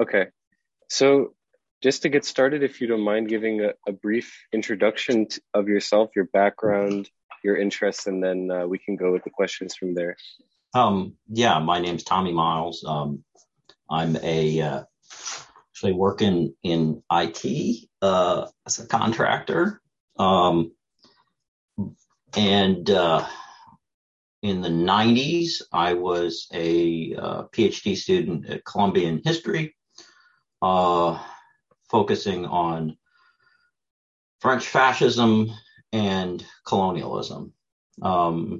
Okay. So just to get started, if you don't mind giving a brief introduction of yourself, your background, your interests, and then we can go with the questions from there. Yeah, my name's Tommy Miles. I'm actually working in IT as a contractor. And in the 90s, I was a PhD student at Columbia in history, focusing on French fascism and colonialism,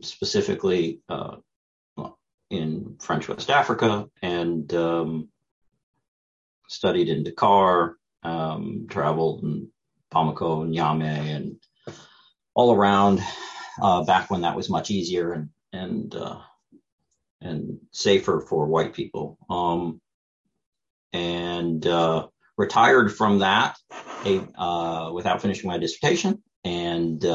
specifically in French West Africa, and studied in Dakar, traveled in Bamako and Niamey and all around back when that was much easier and safer for white people. And retired from that without finishing my dissertation, and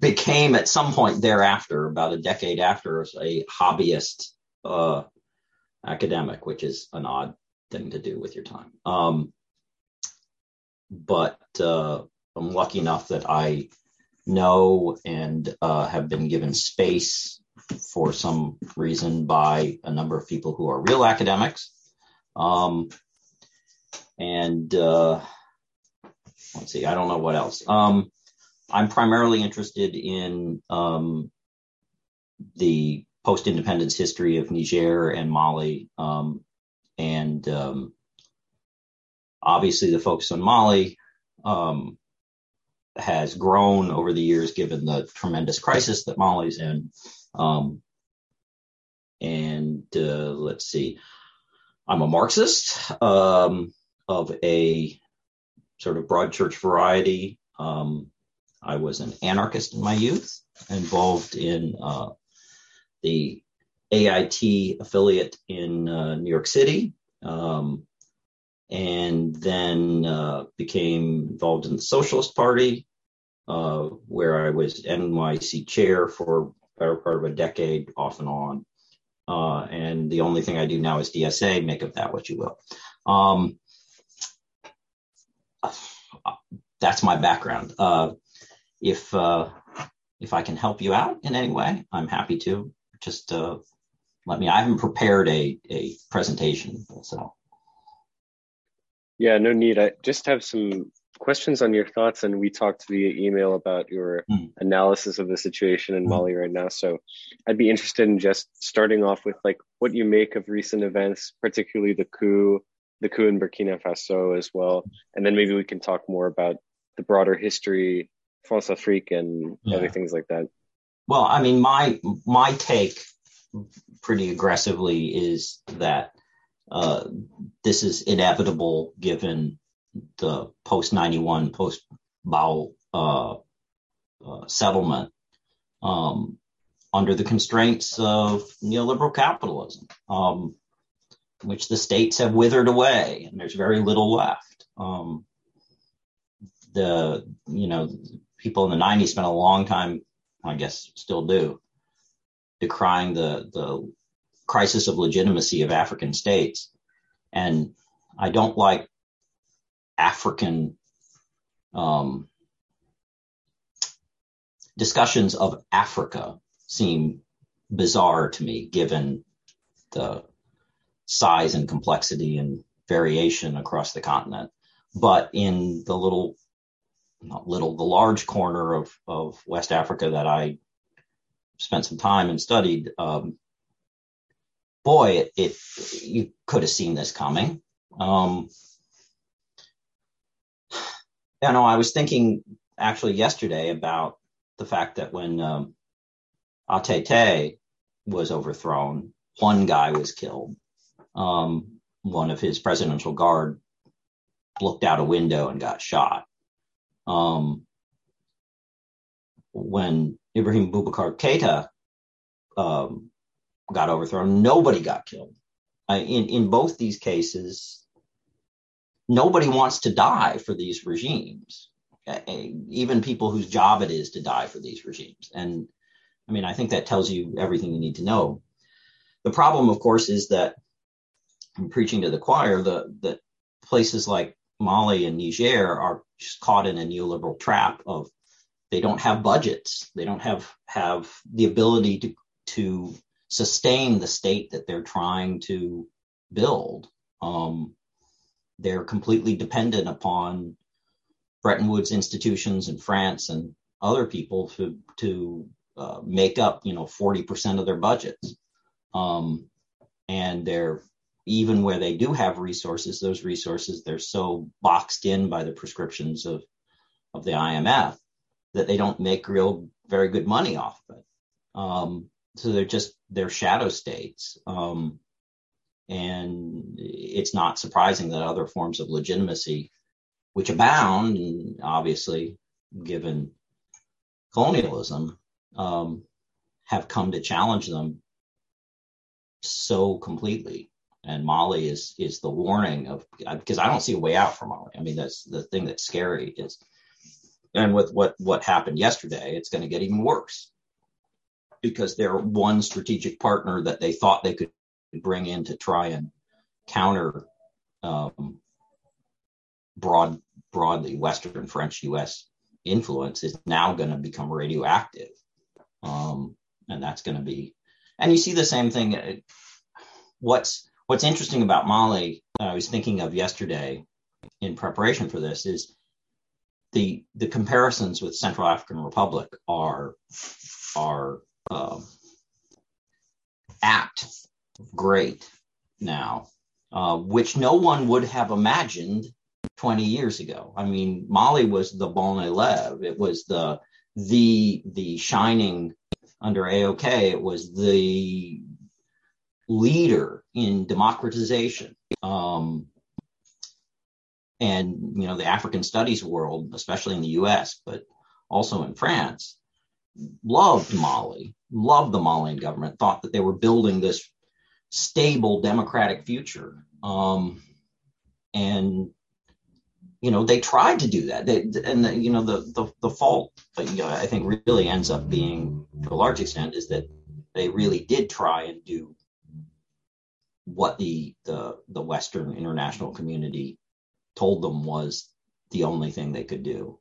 became at some point thereafter, about a decade after, a hobbyist academic, which is an odd thing to do with your time. But I'm lucky enough that I know and have been given space for some reason by a number of people who are real academics. And let's see, I don't know what else. I'm primarily interested in the post-independence history of Niger and Mali, and obviously the focus on Mali has grown over the years given the tremendous crisis that Mali's in. Let's see, I'm a Marxist of a sort of broad church variety. I was an anarchist in my youth, involved in the AIT affiliate in New York City, and then became involved in the Socialist Party, where I was NYC chair for the better part of a decade, off and on. And the only thing I do now is DSA, make of that what you will. That's my background. If I can help you out in any way, I'm happy to. Just let me. I haven't prepared a presentation, so. Yeah, no need. I just have some questions on your thoughts, and we talked via email about your analysis of the situation in Mali right now. So I'd be interested in just starting off with like what you make of recent events, particularly the coup in Burkina Faso as well. And then maybe we can talk more about the broader history, Françafrique and other things like that. Well, I mean, my take pretty aggressively is that this is inevitable given the post-91, post-Bao settlement under the constraints of neoliberal capitalism, which the states have withered away and there's very little left. People in the 90s spent a long time, I guess still do, decrying the crisis of legitimacy of African states. And I don't like African discussions of Africa seem bizarre to me, given the size and complexity and variation across the continent. But in the large corner of West Africa that I spent some time and studied, you could have seen this coming. I was thinking actually yesterday about the fact that when Atete was overthrown, one guy was killed. One of his presidential guard looked out a window and got shot. When Ibrahim Boubacar Keita got overthrown, nobody got killed. In both these cases, nobody wants to die for these regimes, even people whose job it is to die for these regimes. And I mean, I think that tells you everything you need to know. The problem, of course, is that I'm preaching to the choir, that places like Mali and Niger are just caught in a neoliberal trap of they don't have budgets. They don't have the ability to sustain the state that they're trying to build. They're completely dependent upon Bretton Woods institutions in France and other people to make up, 40% of their budgets. And they're, even where they do have resources, they're so boxed in by the prescriptions of the IMF that they don't make very good money off of it. So they're shadow states. And it's not surprising that other forms of legitimacy, which abound, and obviously, given colonialism, have come to challenge them so completely. And Mali is the warning of, because I don't see a way out for Mali. I mean, that's the thing that's scary is, and with what happened yesterday, it's going to get even worse because they're one strategic partner that they thought they could bring in to try and counter broadly Western, French, U.S. influence is now going to become radioactive. And that's going to be, and you see the same thing. What's interesting about Mali, I was thinking of yesterday in preparation for this, is the comparisons with Central African Republic are apt, great now, which no one would have imagined 20 years ago. I mean, Mali was the bon élève. It was the shining under AOK. It was the leader in democratization. And, the African studies world, especially in the US, but also in France, loved Mali, loved the Malian government, thought that they were building this stable democratic future. They tried to do that. The fault, I think really ends up being, to a large extent, is that they really did try and do what the Western international community told them was the only thing they could do.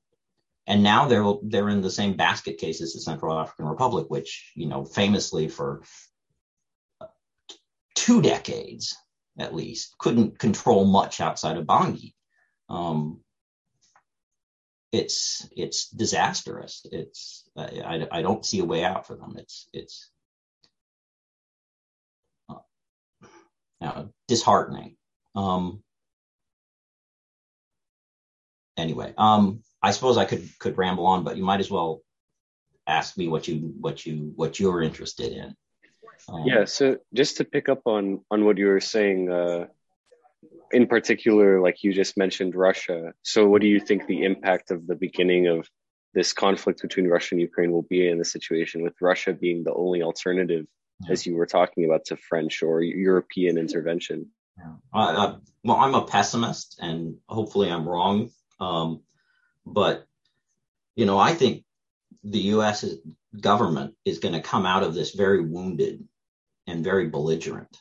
And now they're in the same basket cases as Central African Republic, which, famously for 2 decades, at least, couldn't control much outside of Bangui. It's disastrous. It's I don't see a way out for them. It's disheartening. Anyway, I suppose I could ramble on, but you might as well ask me what you're interested in. So just to pick up on what you were saying, in particular, like you just mentioned, Russia. So what do you think the impact of the beginning of this conflict between Russia and Ukraine will be in the situation, with Russia being the only alternative, as you were talking about, to French or European intervention? Well, I'm a pessimist, and hopefully I'm wrong. But I think the U.S. government is going to come out of this very wounded and very belligerent.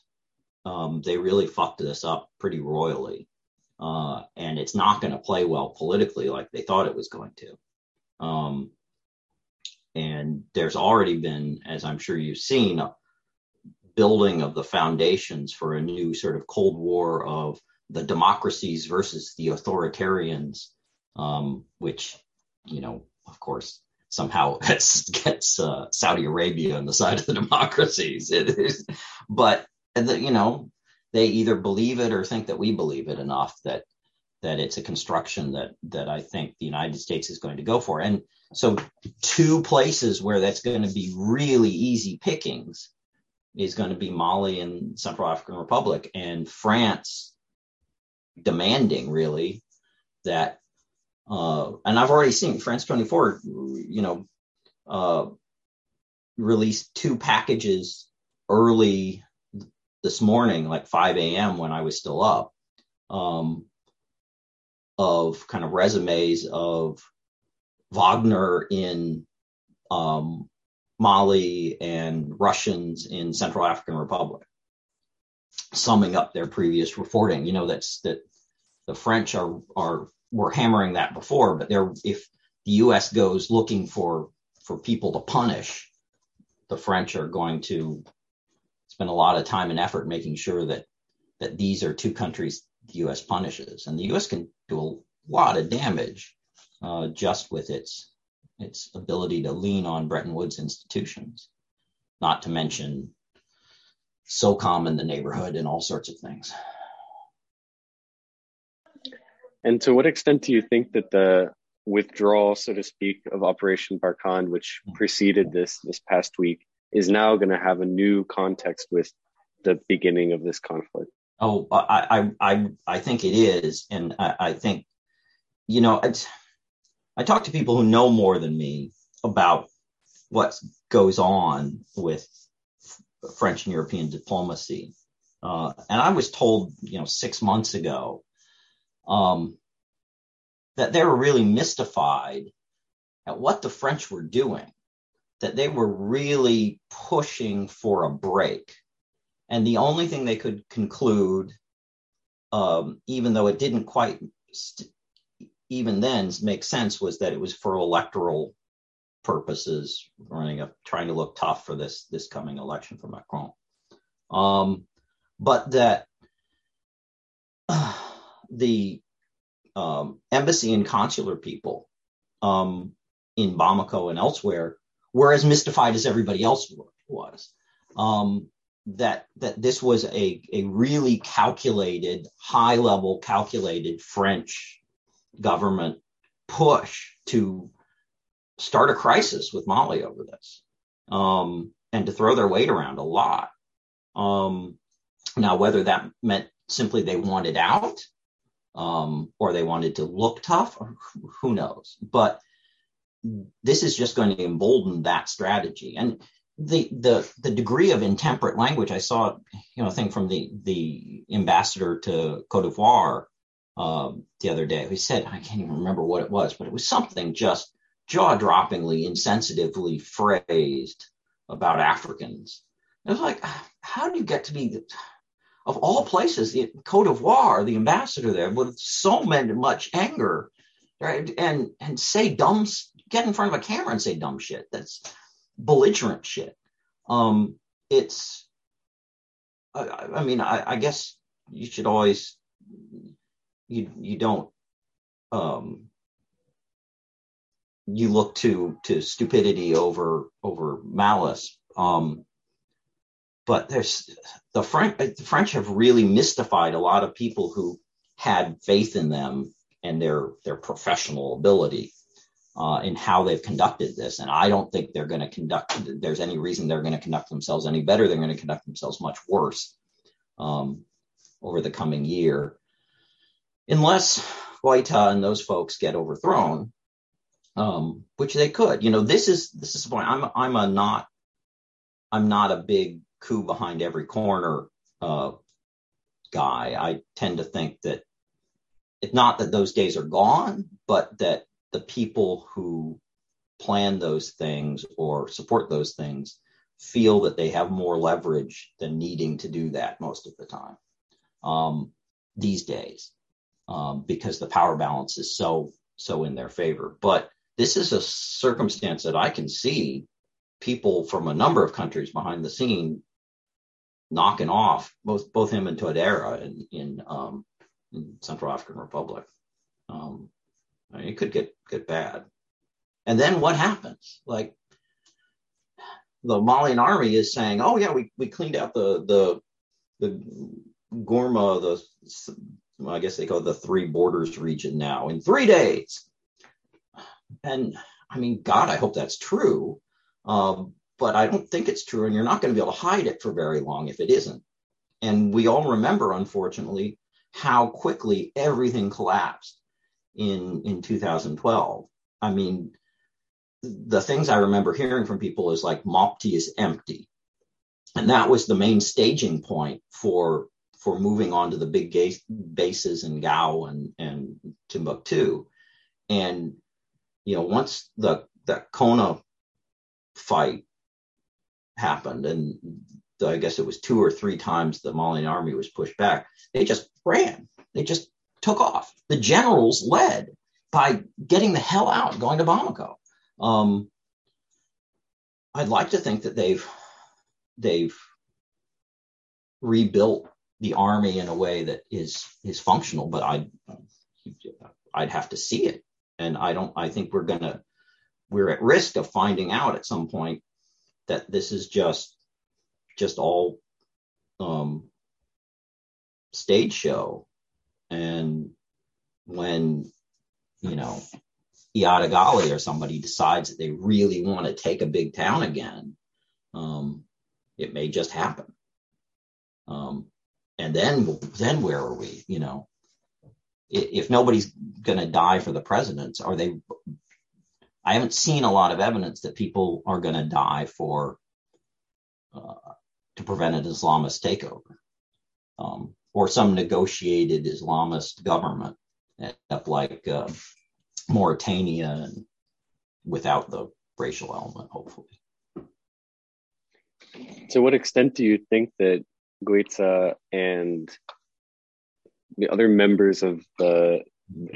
They really fucked this up pretty royally, and it's not going to play well politically like they thought it was going to. And there's already been, as I'm sure you've seen, a building of the foundations for a new sort of Cold War of the democracies versus the authoritarians, which, of course, somehow gets Saudi Arabia on the side of the democracies. It is, but they either believe it or think that we believe it enough that it's a construction that I think the United States is going to go for. And so 2 places where that's going to be really easy pickings is going to be Mali and Central African Republic, and France demanding really that, and I've already seen France 24, released 2 packages early this morning, like 5 a.m. when I was still up, of kind of resumes of Wagner in Mali and Russians in Central African Republic. summing up their previous reporting. You know, that the French were hammering that before, but if the U.S. goes looking for people to punish, the French are going to spend a lot of time and effort making sure that these are two countries the U.S. punishes, and the U.S. can do a lot of damage just with its ability to lean on Bretton Woods institutions, not to mention SOCOM in the neighborhood and all sorts of things. And to what extent do you think that the withdrawal, so to speak, of Operation Barkhane, which preceded this past week, is now going to have a new context with the beginning of this conflict? Oh, I think it is, and I think, you know, I talk to people who know more than me about what goes on with French and European diplomacy, and I was told, you know, 6 months ago that they were really mystified at what the French were doing, that they were really pushing for a break. And the only thing they could conclude, even though it didn't quite even then make sense, was that it was for electoral purposes, trying to look tough for this coming election for Macron. But that the embassy and consular people in Bamako and elsewhere were as mystified as everybody else was. That this was a really calculated, high-level calculated French government push to start a crisis with Mali over this, and to throw their weight around a lot. Now, whether that meant simply they wanted out or they wanted to look tough, or who knows? But this is just going to embolden that strategy. And the degree of intemperate language, I saw, you know, a thing from the ambassador to Cote d'Ivoire the other day, who said, I can't even remember what it was, but it was something just jaw-droppingly, insensitively phrased about Africans. And it was like, how do you get to be, of all places, Cote d'Ivoire, the ambassador there, with so much anger, right? And say dumb, get in front of a camera and say dumb shit. That's belligerent shit. I guess you should always, you don't, you look to stupidity over malice. But the French have really mystified a lot of people who had faith in them and their professional ability in how they've conducted this. And I don't think there's any reason they're going to conduct themselves any better. They're going to conduct themselves much worse over the coming year, unless Goïta and those folks get overthrown, which they could. You know, this is the point. I'm not a big coup behind every corner guy. I tend to think that it's not that those days are gone, but that the people who plan those things or support those things feel that they have more leverage than needing to do that most of the time these days, because the power balance is so in their favor. But this is a circumstance that I can see people from a number of countries behind the scene knocking off both him and Touadéra in Central African Republic. It could get bad. And then what happens? Like, the Malian army is saying, oh yeah, we cleaned out the Gourma, I guess they call it the Three Borders region now, in 3 days. And I mean, God, I hope that's true. But I don't think it's true, and you're not going to be able to hide it for very long if it isn't. And we all remember, unfortunately, how quickly everything collapsed in 2012. I mean, the things I remember hearing from people is like, Mopti is empty. And that was the main staging point for moving on to the big bases in Gao and Timbuktu. And, you know, once the Kona fight happened and I guess it was 2 or 3 times the Malian army was pushed back, they just ran. They just took off. The generals led by getting the hell out, going to Bamako. I'd like to think that they've rebuilt the army in a way that is functional, but I'd have to see it. And I think we're at risk of finding out at some point that this is just all stage show. And when, Yada Gali or somebody decides that they really want to take a big town again, it may just happen. And then where are we? If nobody's going to die for the presidents, I haven't seen a lot of evidence that people are going to die to prevent an Islamist takeover, or some negotiated Islamist government like Mauritania, and without the racial element, hopefully. To what extent do you think that Goïta and the other members of the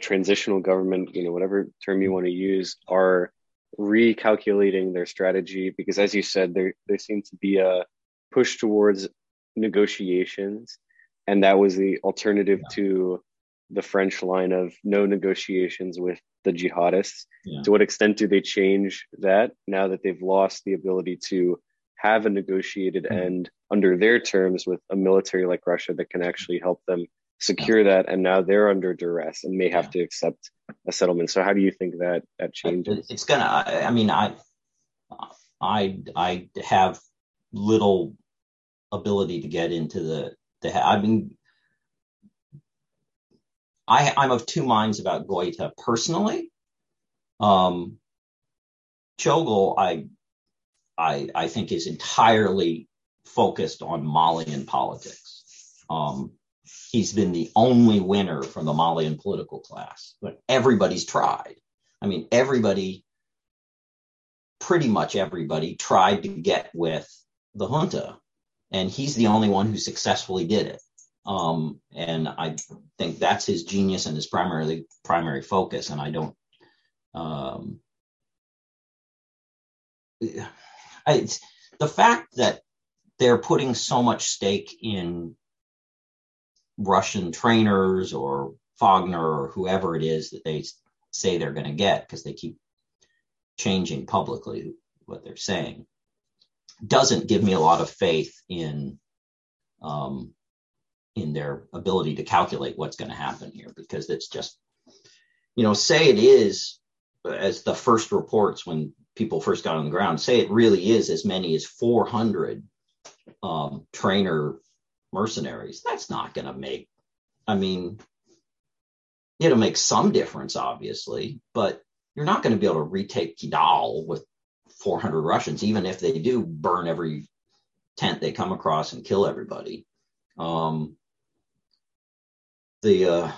transitional government, whatever term you want to use, are recalculating their strategy? Because as you said, there seemed to be a push towards negotiations, and that was the alternative to the French line of no negotiations with the jihadists. Yeah. To what extent do they change that now that they've lost the ability to have a negotiated end under their terms with a military like Russia that can actually help them secure that? And now they're under duress and may have to accept a settlement. So how do you think that changes? It's gonna, I have little ability to get into I'm of two minds about Goïta personally. Chogol, I think, is entirely focused on Malian politics. He's been the only winner from the Malian political class, but everybody's tried. I mean, pretty much everybody tried to get with the junta, and he's the only one who successfully did it. And I think that's his genius and his primary focus. And I don't, it's the fact that they're putting so much stake in Russian trainers or Wagner or whoever it is that they say they're going to get, because they keep changing publicly what they're saying, doesn't give me a lot of faith in their ability to calculate what's going to happen here, because it's just, say it is, as the first reports when people first got on the ground, say it really is as many as 400 trainer mercenaries. That's not going to make, it'll make some difference, obviously, but you're not going to be able to retake Kidal with 400 Russians, even if they do burn every tent they come across and kill everybody. The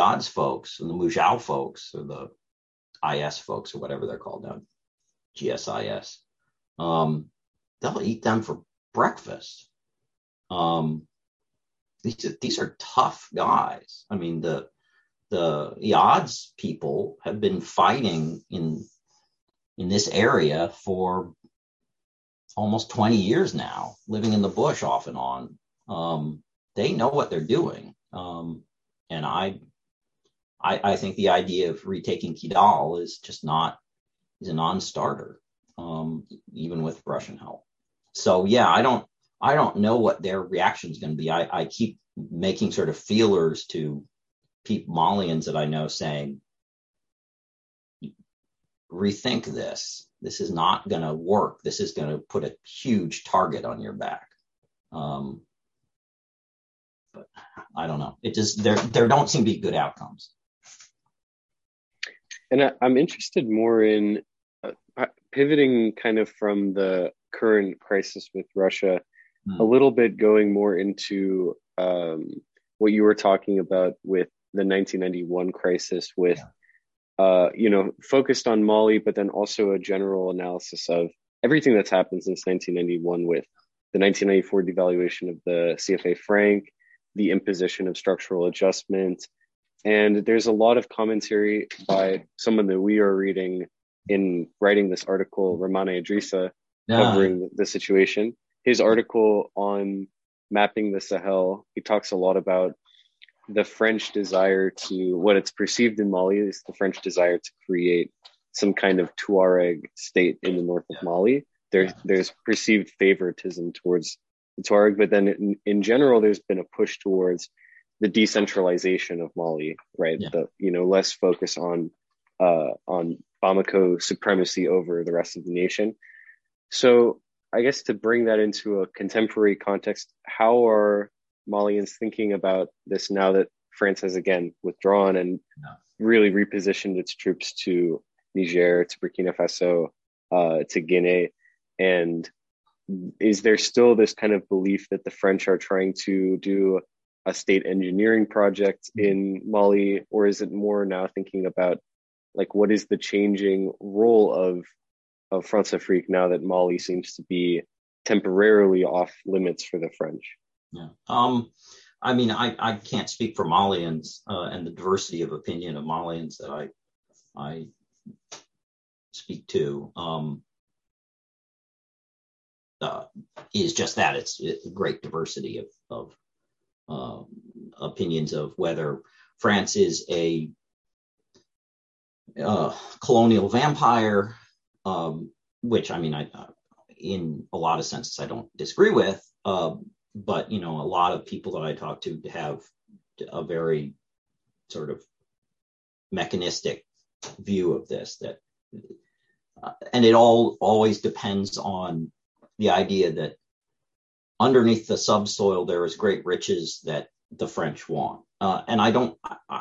odds folks and the Mujao folks, or the IS folks, or whatever they're called now, GSIS, they'll eat them for breakfast. These are tough guys. The odds people have been fighting in this area for almost 20 years now, living in the bush off and on. They know what they're doing. And I think the idea of retaking Kidal is a non-starter, even with Russian help. So I don't know what their reaction is going to be. I keep making sort of feelers to people, Malians that I know, saying, rethink this. This is not going to work. This is going to put a huge target on your back. But I don't know. It just, there don't seem to be good outcomes. And I'm interested more in pivoting kind of from the current crisis with Russia, a little bit going more into what you were talking about with the 1991 crisis with focused on Mali, but then also a general analysis of everything that's happened since 1991 with the 1994 devaluation of the CFA franc, the imposition of structural adjustment. And there's a lot of commentary by someone that we are reading in writing this article, Ramane Idrissa, covering the situation. His article on mapping the Sahel, he talks a lot about the French desire to, what it's perceived in Mali is the French desire to create some kind of Tuareg state in the north of Mali. There's perceived favoritism towards the Tuareg, but then in general, there's been a push towards the decentralization of Mali, right? Yeah. The, you know, less focus on Bamako supremacy over the rest of the nation. So I guess to bring that into a contemporary context, how are Malians thinking about this now that France has again withdrawn and really repositioned its troops to Niger, to Burkina Faso, to Guinea? And is there still this kind of belief that the French are trying to do a state engineering project in Mali, or is it more now thinking about like what is the changing role of Françafrique now that Mali seems to be temporarily off limits for the French? Yeah, I mean, I can't speak for Malians and the diversity of opinion of Malians that I speak to. Is just that it's a great diversity of opinions of whether France is a colonial vampire, which I mean, I in a lot of senses I don't disagree with, but you know, a lot of people that I talk to have a very sort of mechanistic view of this, that and it all always depends on the idea that underneath the subsoil, there is great riches that the French want. And I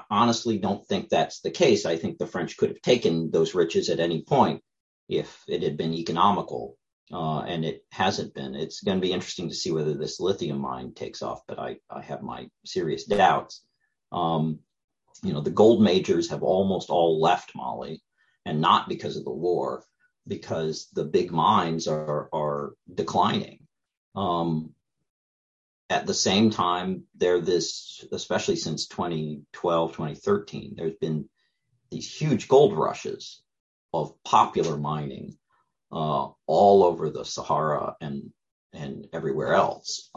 honestly don't think that's the case. I think the French could have taken those riches at any point if it had been economical, and it hasn't been. It's going to be interesting to see whether this lithium mine takes off, but I have my serious doubts. You know, the gold majors have almost all left Mali, and not because of the war, because the big mines are declining. At the same time, especially since 2012, 2013, there's been these huge gold rushes of popular mining all over the Sahara and everywhere else.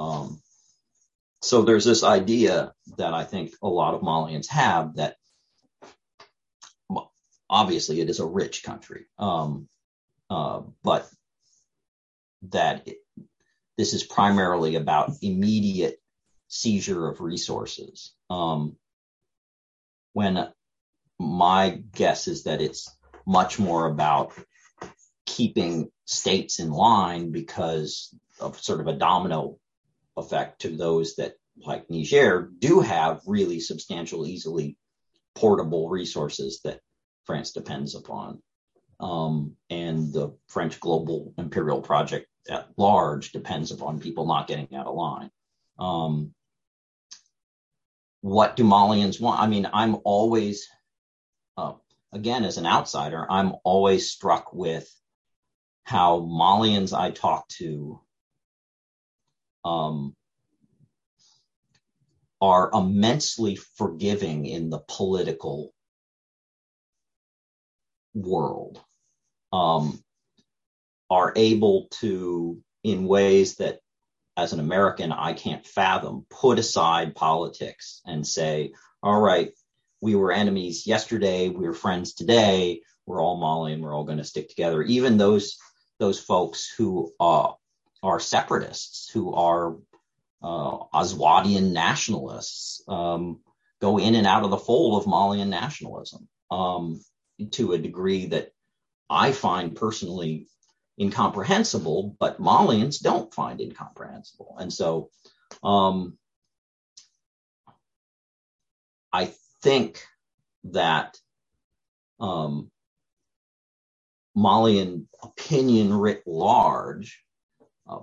So there's this idea that I think a lot of Malians have that obviously it is a rich country, but that this is primarily about immediate seizure of resources. When my guess is that it's much more about keeping states in line because of sort of a domino effect to those that, like Niger, do have really substantial, easily portable resources that France depends upon. And the French global imperial project at large depends upon people not getting out of line. What do Malians want? I mean, I'm always, again, as an outsider, I'm always struck with how Malians I talk to are immensely forgiving in the political world, are able to, in ways that as an American I can't fathom, put aside politics and say, all right, we were enemies yesterday, we were friends today, we're all Mali and we're all going to stick together. Even those folks who are separatists, who are Azawadian nationalists, go in and out of the fold of Malian nationalism to a degree that I find personally incomprehensible, but Malians don't find incomprehensible. And so I think that Malian opinion writ large,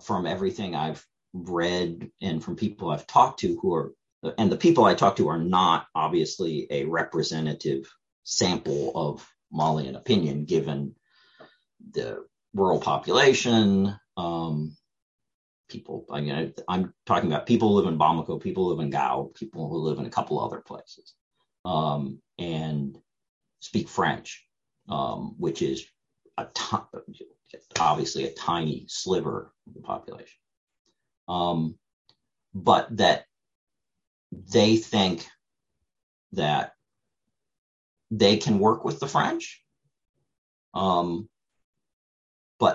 from everything I've read and from people I've talked to and the people I talk to are not obviously a representative sample of Malian opinion, given the rural population. People, I mean, I'm talking about people who live in Bamako, people who live in Gao, people who live in a couple other places, and speak French, which is obviously a tiny sliver of the population. But that they think that they can work with the French, but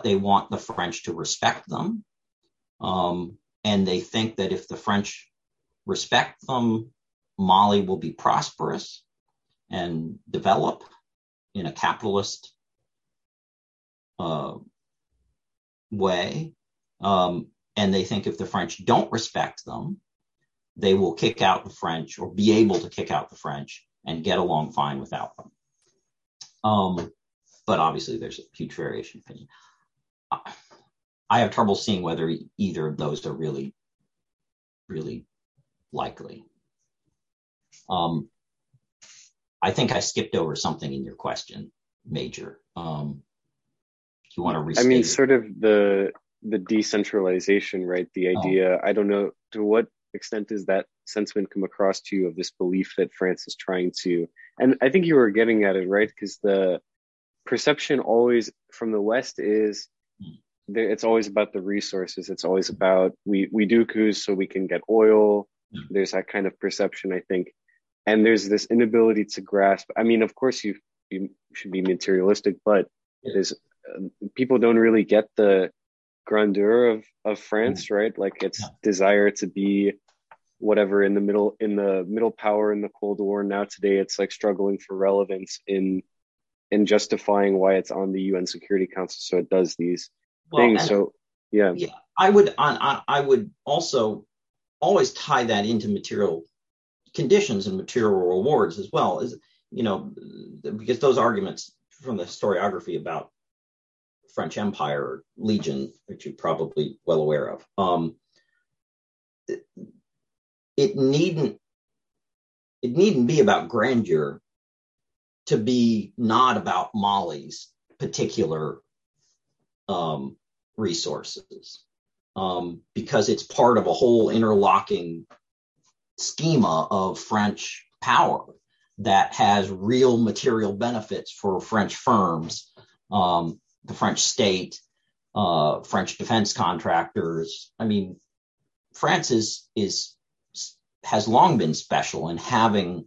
they want the French to respect them. And they think that if the French respect them, Mali will be prosperous and develop in a capitalist way. And they think if the French don't respect them, they will kick out the French or be able to kick out the French and get along fine without them. But obviously, there's a huge variation of opinion. I have trouble seeing whether either of those are really, really likely. I think I skipped over something in your question, Major. Do you want to restate? I mean, sort of the decentralization, right? The idea, I don't know, to what extent does that sentiment come across to you of this belief that France is trying to, and I think you were getting at it, right? Because the perception always from the West is, it's always about the resources. It's always about we do coups so we can get oil. There's that kind of perception, I think. And there's this inability to grasp. I mean, of course, you should be materialistic, but there's people don't really get the grandeur of France, right? Like its desire to be whatever in the middle power in the Cold War. Now today, it's like struggling for relevance in justifying why it's on the UN Security Council. So it does these. Well, so yeah, I would also always tie that into material conditions and material rewards as well, as you know, because those arguments from the historiography about French Empire or Legion, which you're probably well aware of, it needn't be about grandeur to be not about Mali's particular resources, because it's part of a whole interlocking schema of French power that has real material benefits for French firms, the French state, French defense contractors. I mean, France has long been special in having,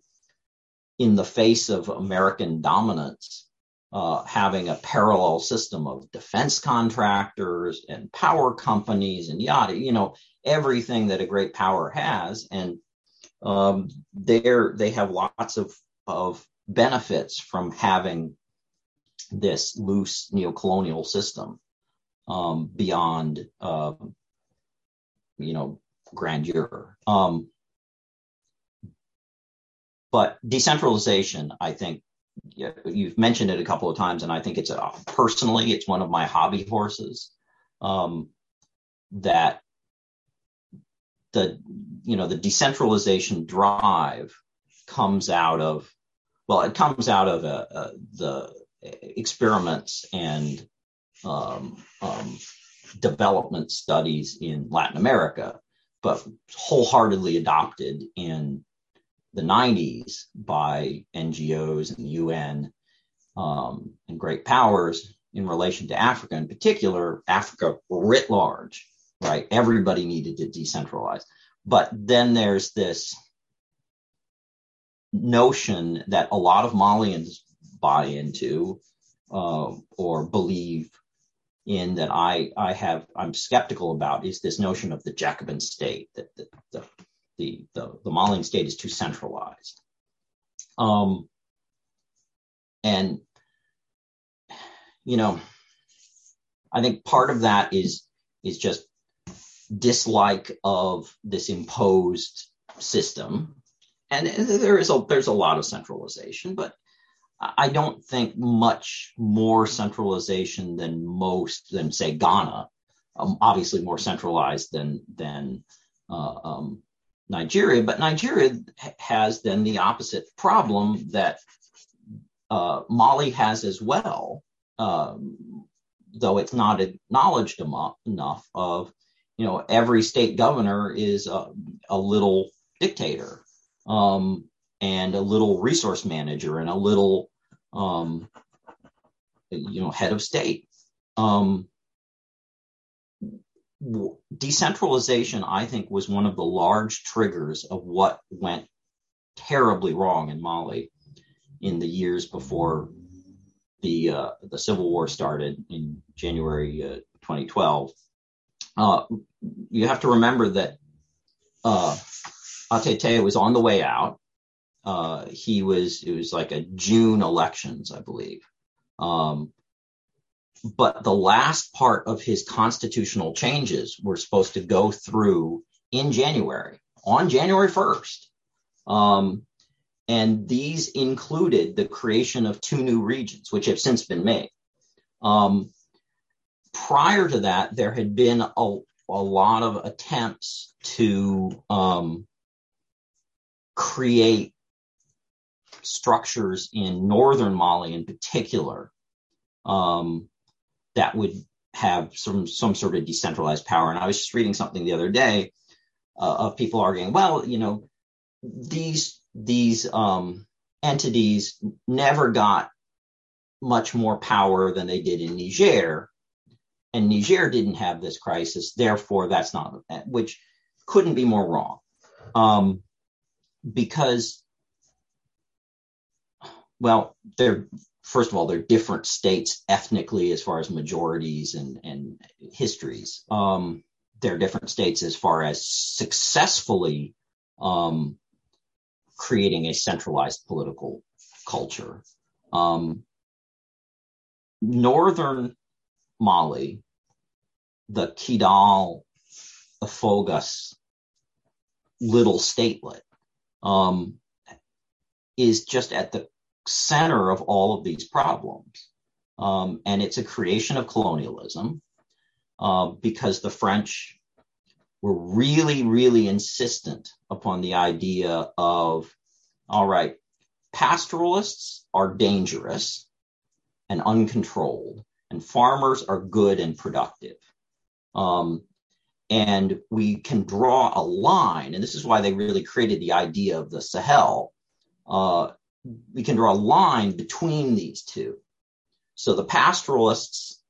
in the face of American dominance, having a parallel system of defense contractors and power companies and everything that a great power has. And they have lots of benefits from having this loose neocolonial system beyond, grandeur. But decentralization, I think, you've mentioned it a couple of times, and I think it's one of my hobby horses, that the decentralization drive comes out of the experiments and development studies in Latin America, but wholeheartedly adopted in the 90s by NGOs and the UN and great powers in relation to Africa, in particular, Africa writ large, right? Everybody needed to decentralize. But then there's this notion that a lot of Malians buy into or believe in that I'm skeptical about, is this notion of the Jacobin state, that the Malian state is too centralized. And, I think part of that is just dislike of this imposed system. And there's a lot of centralization, but I don't think much more centralization than say Ghana, obviously more centralized than Nigeria, but Nigeria has then the opposite problem that Mali has as well. though it's not acknowledged enough of, you know, every state governor is a little dictator and a little resource manager and a little, you know, head of state. Decentralization, I think, was one of the large triggers of what went terribly wrong in Mali in the years before the civil war started in January 2012. You have to remember that Atete was on the way out. It was like a June elections, I believe. But the last part of his constitutional changes were supposed to go through in January, on January 1st. And these included the creation of two new regions, which have since been made. Prior to that, there had been a lot of attempts to create structures in northern Mali in particular that would have some sort of decentralized power. And I was just reading something the other day of people arguing, well, you know, these entities never got much more power than they did in Niger, and Niger didn't have this crisis. Therefore, that's not, which couldn't be more wrong, because, well, they're, first of all, they're different states ethnically as far as majorities and histories. They're different states as far as successfully creating a centralized political culture. Northern Mali, the Kidal, Ifoghas little statelet, is just at the center of all of these problems. And it's a creation of colonialism because the French were really, really insistent upon the idea of, all right, pastoralists are dangerous and uncontrolled, and farmers are good and productive. And we can draw a line, and this is why they really created the idea of the Sahel. We can draw a line between these two. So the pastoralists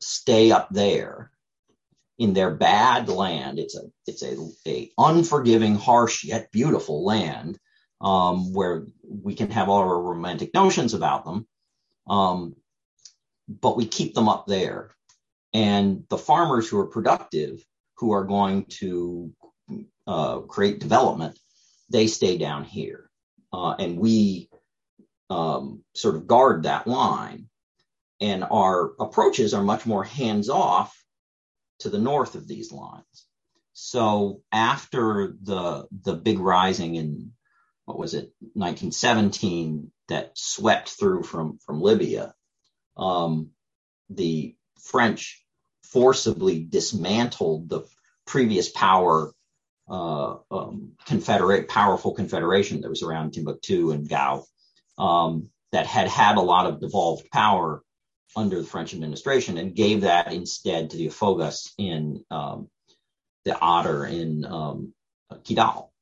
stay up there in their bad land. It's a unforgiving, harsh, yet beautiful land where we can have all our romantic notions about them. But we keep them up there. And the farmers who are productive, who are going to create development, they stay down here. And we sort of guard that line. And our approaches are much more hands-off to the north of these lines. So after the big rising in, 1917, that swept through from Libya, the French forcibly dismantled the previous powerful confederation that was around Timbuktu and Gao that had a lot of devolved power under the French administration, and gave that instead to the Ifoghas in the Adder in Kidal.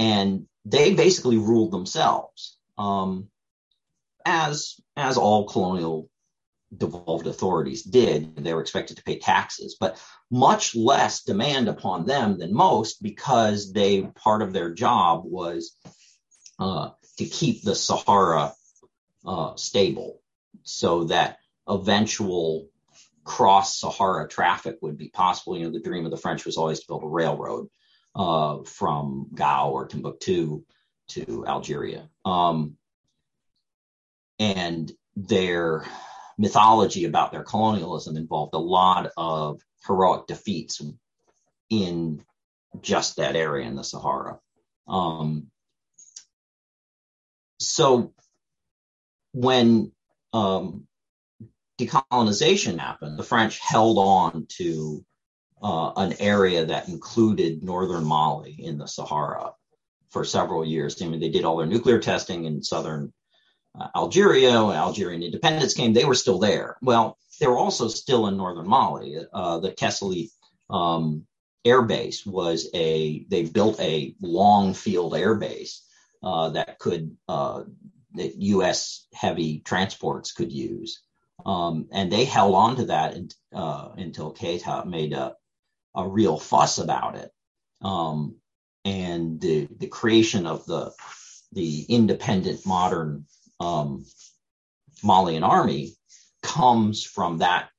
And they basically ruled themselves. As all colonial devolved authorities did, they were expected to pay taxes, but much less demand upon them than most, because part of their job was to keep the Sahara stable, so that eventual cross-Sahara traffic would be possible. You know, the dream of the French was always to build a railroad from Gao or Timbuktu to Algeria. And their mythology about their colonialism involved a lot of heroic defeats in just that area in the Sahara. So when decolonization happened, the French held on to an area that included northern Mali in the Sahara for several years. I mean, they did all their nuclear testing in southern Algeria, when Algerian independence came, they were still there. Well, they were also still in northern Mali. The Kessali air base was they built a long field air base that could, that U.S. heavy transports could use. And they held on to that until Keita made a real fuss about it. And the creation of the independent modern Malian army comes from that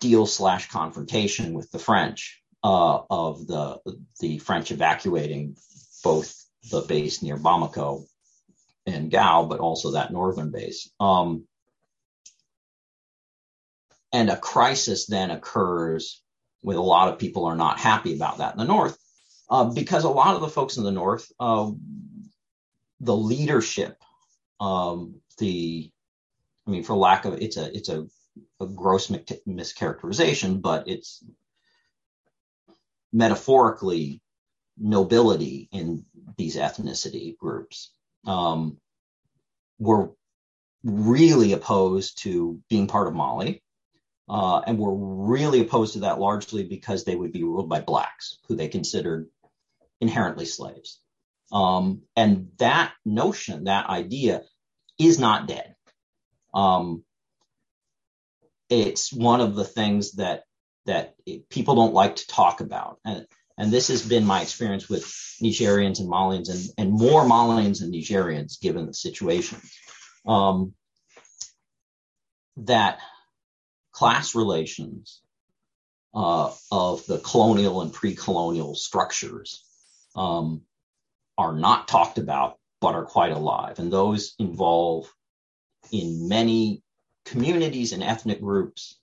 deal/confrontation with the French of the French evacuating both the base near Bamako and Gao, but also that northern base. And a crisis then occurs with a lot of people are not happy about that in the north, because a lot of the folks in the north, the leadership, for lack of, it's a gross mischaracterization, but it's metaphorically nobility in these ethnicity groups were really opposed to being part of Mali, and were really opposed to that largely because they would be ruled by blacks who they considered inherently slaves. And that notion, that idea is not dead. It's one of the things that people don't like to talk about. And this has been my experience with Nigerians and Malians and more Malians and Nigerians, given the situation, that class relations of the colonial and pre-colonial structures are not talked about, but are quite alive. And those involve in many communities and ethnic groups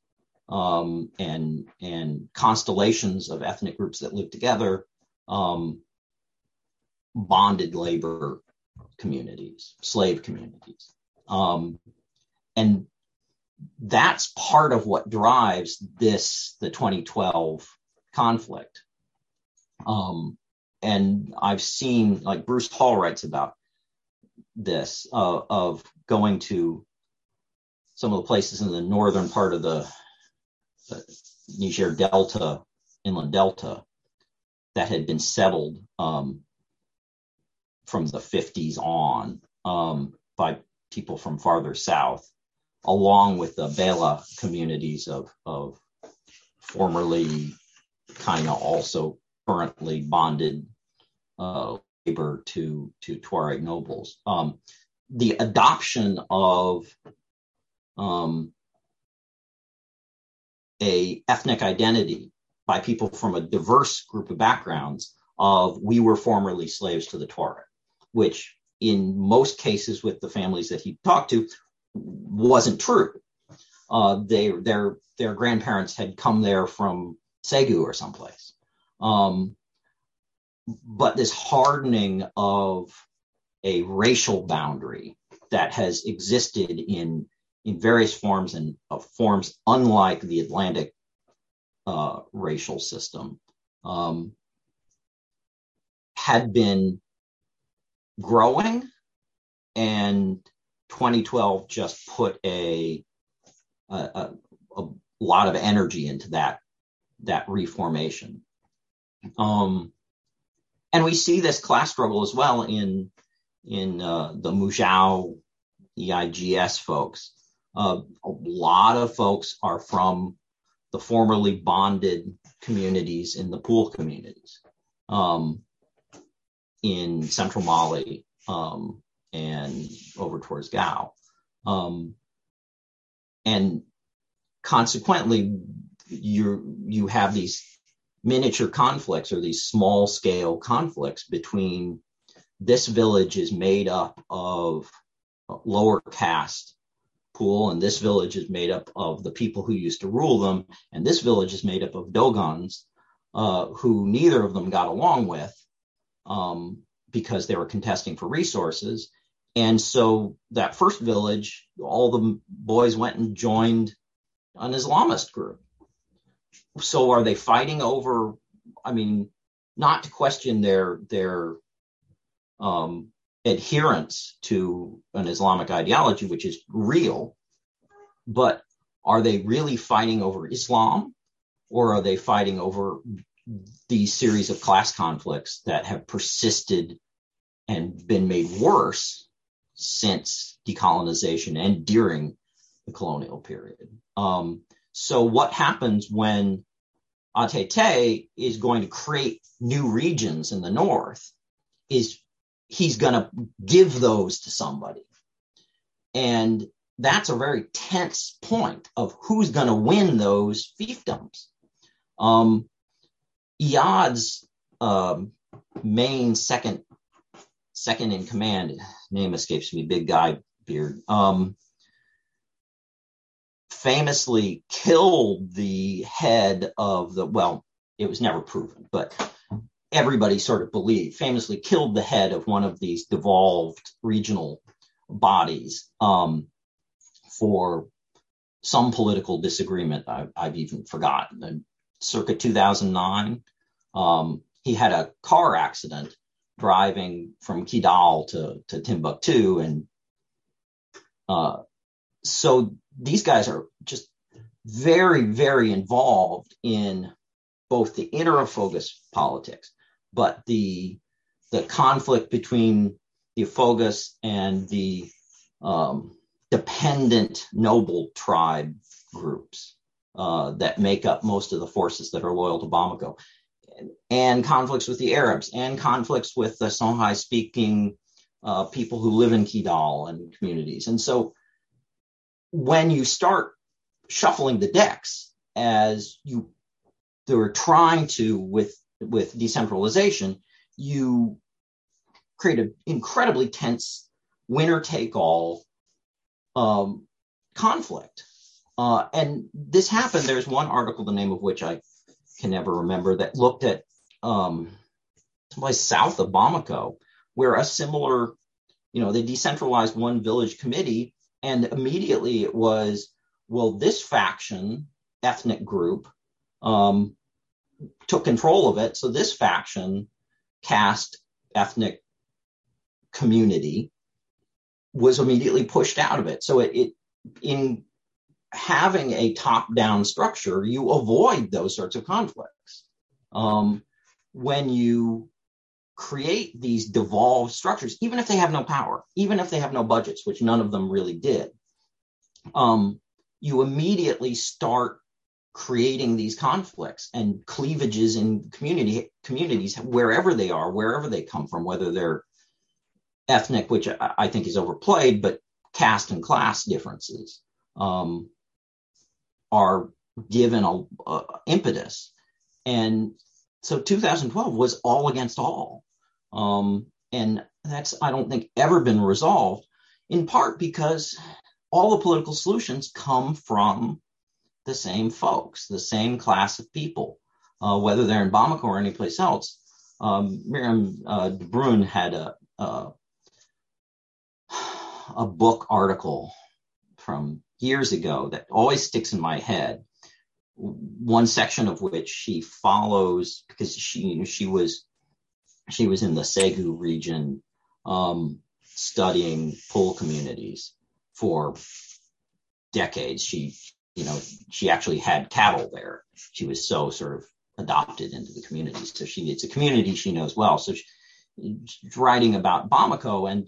and constellations of ethnic groups that live together, bonded labor communities, slave communities. And that's part of what drives the 2012 conflict. And I've seen, like Bruce Hall writes about this, of going to some of the places in the northern part of the Niger Delta, inland delta, that had been settled from the 50s on by people from farther south, along with the Bela communities of formerly, kind of also currently bonded labor to Tuareg nobles. The adoption of a ethnic identity by people from a diverse group of backgrounds of we were formerly slaves to the Tuareg, which in most cases with the families that he talked to wasn't true. Their grandparents had come there from Segu or someplace. But this hardening of a racial boundary that has existed in various forms and of forms unlike the Atlantic racial system had been growing, and 2012 just put a lot of energy into that reformation. And we see this class struggle as well in the Mujao EIGS folks. A lot of folks are from the formerly bonded communities in the pool communities in central Mali and over towards Gao. And consequently, you have these miniature conflicts or these small scale conflicts between this village is made up of lower caste pool, and this village is made up of the people who used to rule them, and this village is made up of Dogons, who neither of them got along with because they were contesting for resources. And so that first village, all the boys went and joined an Islamist group. So are they fighting over, not to question their adherence to an Islamic ideology, which is real, but are they really fighting over Islam, or are they fighting over these series of class conflicts that have persisted and been made worse since decolonization and during the colonial period? So what happens when Atete is going to create new regions in the north is he's going to give those to somebody. And that's a very tense point of who's going to win those fiefdoms. Iyad's main second in command, name escapes me, big guy beard, famously killed the head of the, well, it was never proven, but everybody sort of believed, famously killed the head of one of these devolved regional bodies for some political disagreement. I've even forgotten. And circa 2009, he had a car accident driving from Kidal to Timbuktu. And so these guys are just very, very involved in both the inner Ifoghas politics, but the conflict between the Ifoghas and the dependent noble tribe groups that make up most of the forces that are loyal to Bamako, and conflicts with the Arabs, and conflicts with the Songhai-speaking people who live in Kidal and communities. And so when you start shuffling the decks, as they were trying to with decentralization, you create an incredibly tense winner-take-all conflict. And this happened. There's one article, the name of which I can never remember, that looked at someplace south of Bamako, where a similar, they decentralized one village committee, and immediately it was, well, this faction, ethnic group, took control of it. So this faction, caste, ethnic community, was immediately pushed out of it. So in having a top-down structure, you avoid those sorts of conflicts. When you create these devolved structures, even if they have no power, even if they have no budgets, which none of them really did, you immediately start creating these conflicts and cleavages in communities, wherever they are, wherever they come from, whether they're ethnic, which I think is overplayed, but caste and class differences are given an impetus. And so 2012 was all against all. And that's, I don't think, ever been resolved, in part because all the political solutions come from the same folks, the same class of people, whether they're in Bamako or anyplace else. Miriam de Bruin had a book article from years ago that always sticks in my head, one section of which she follows because she was in the Segu region studying poor communities for decades. She actually had cattle there. She was so sort of adopted into the community. So it's a community she knows well. So she's writing about Bamako and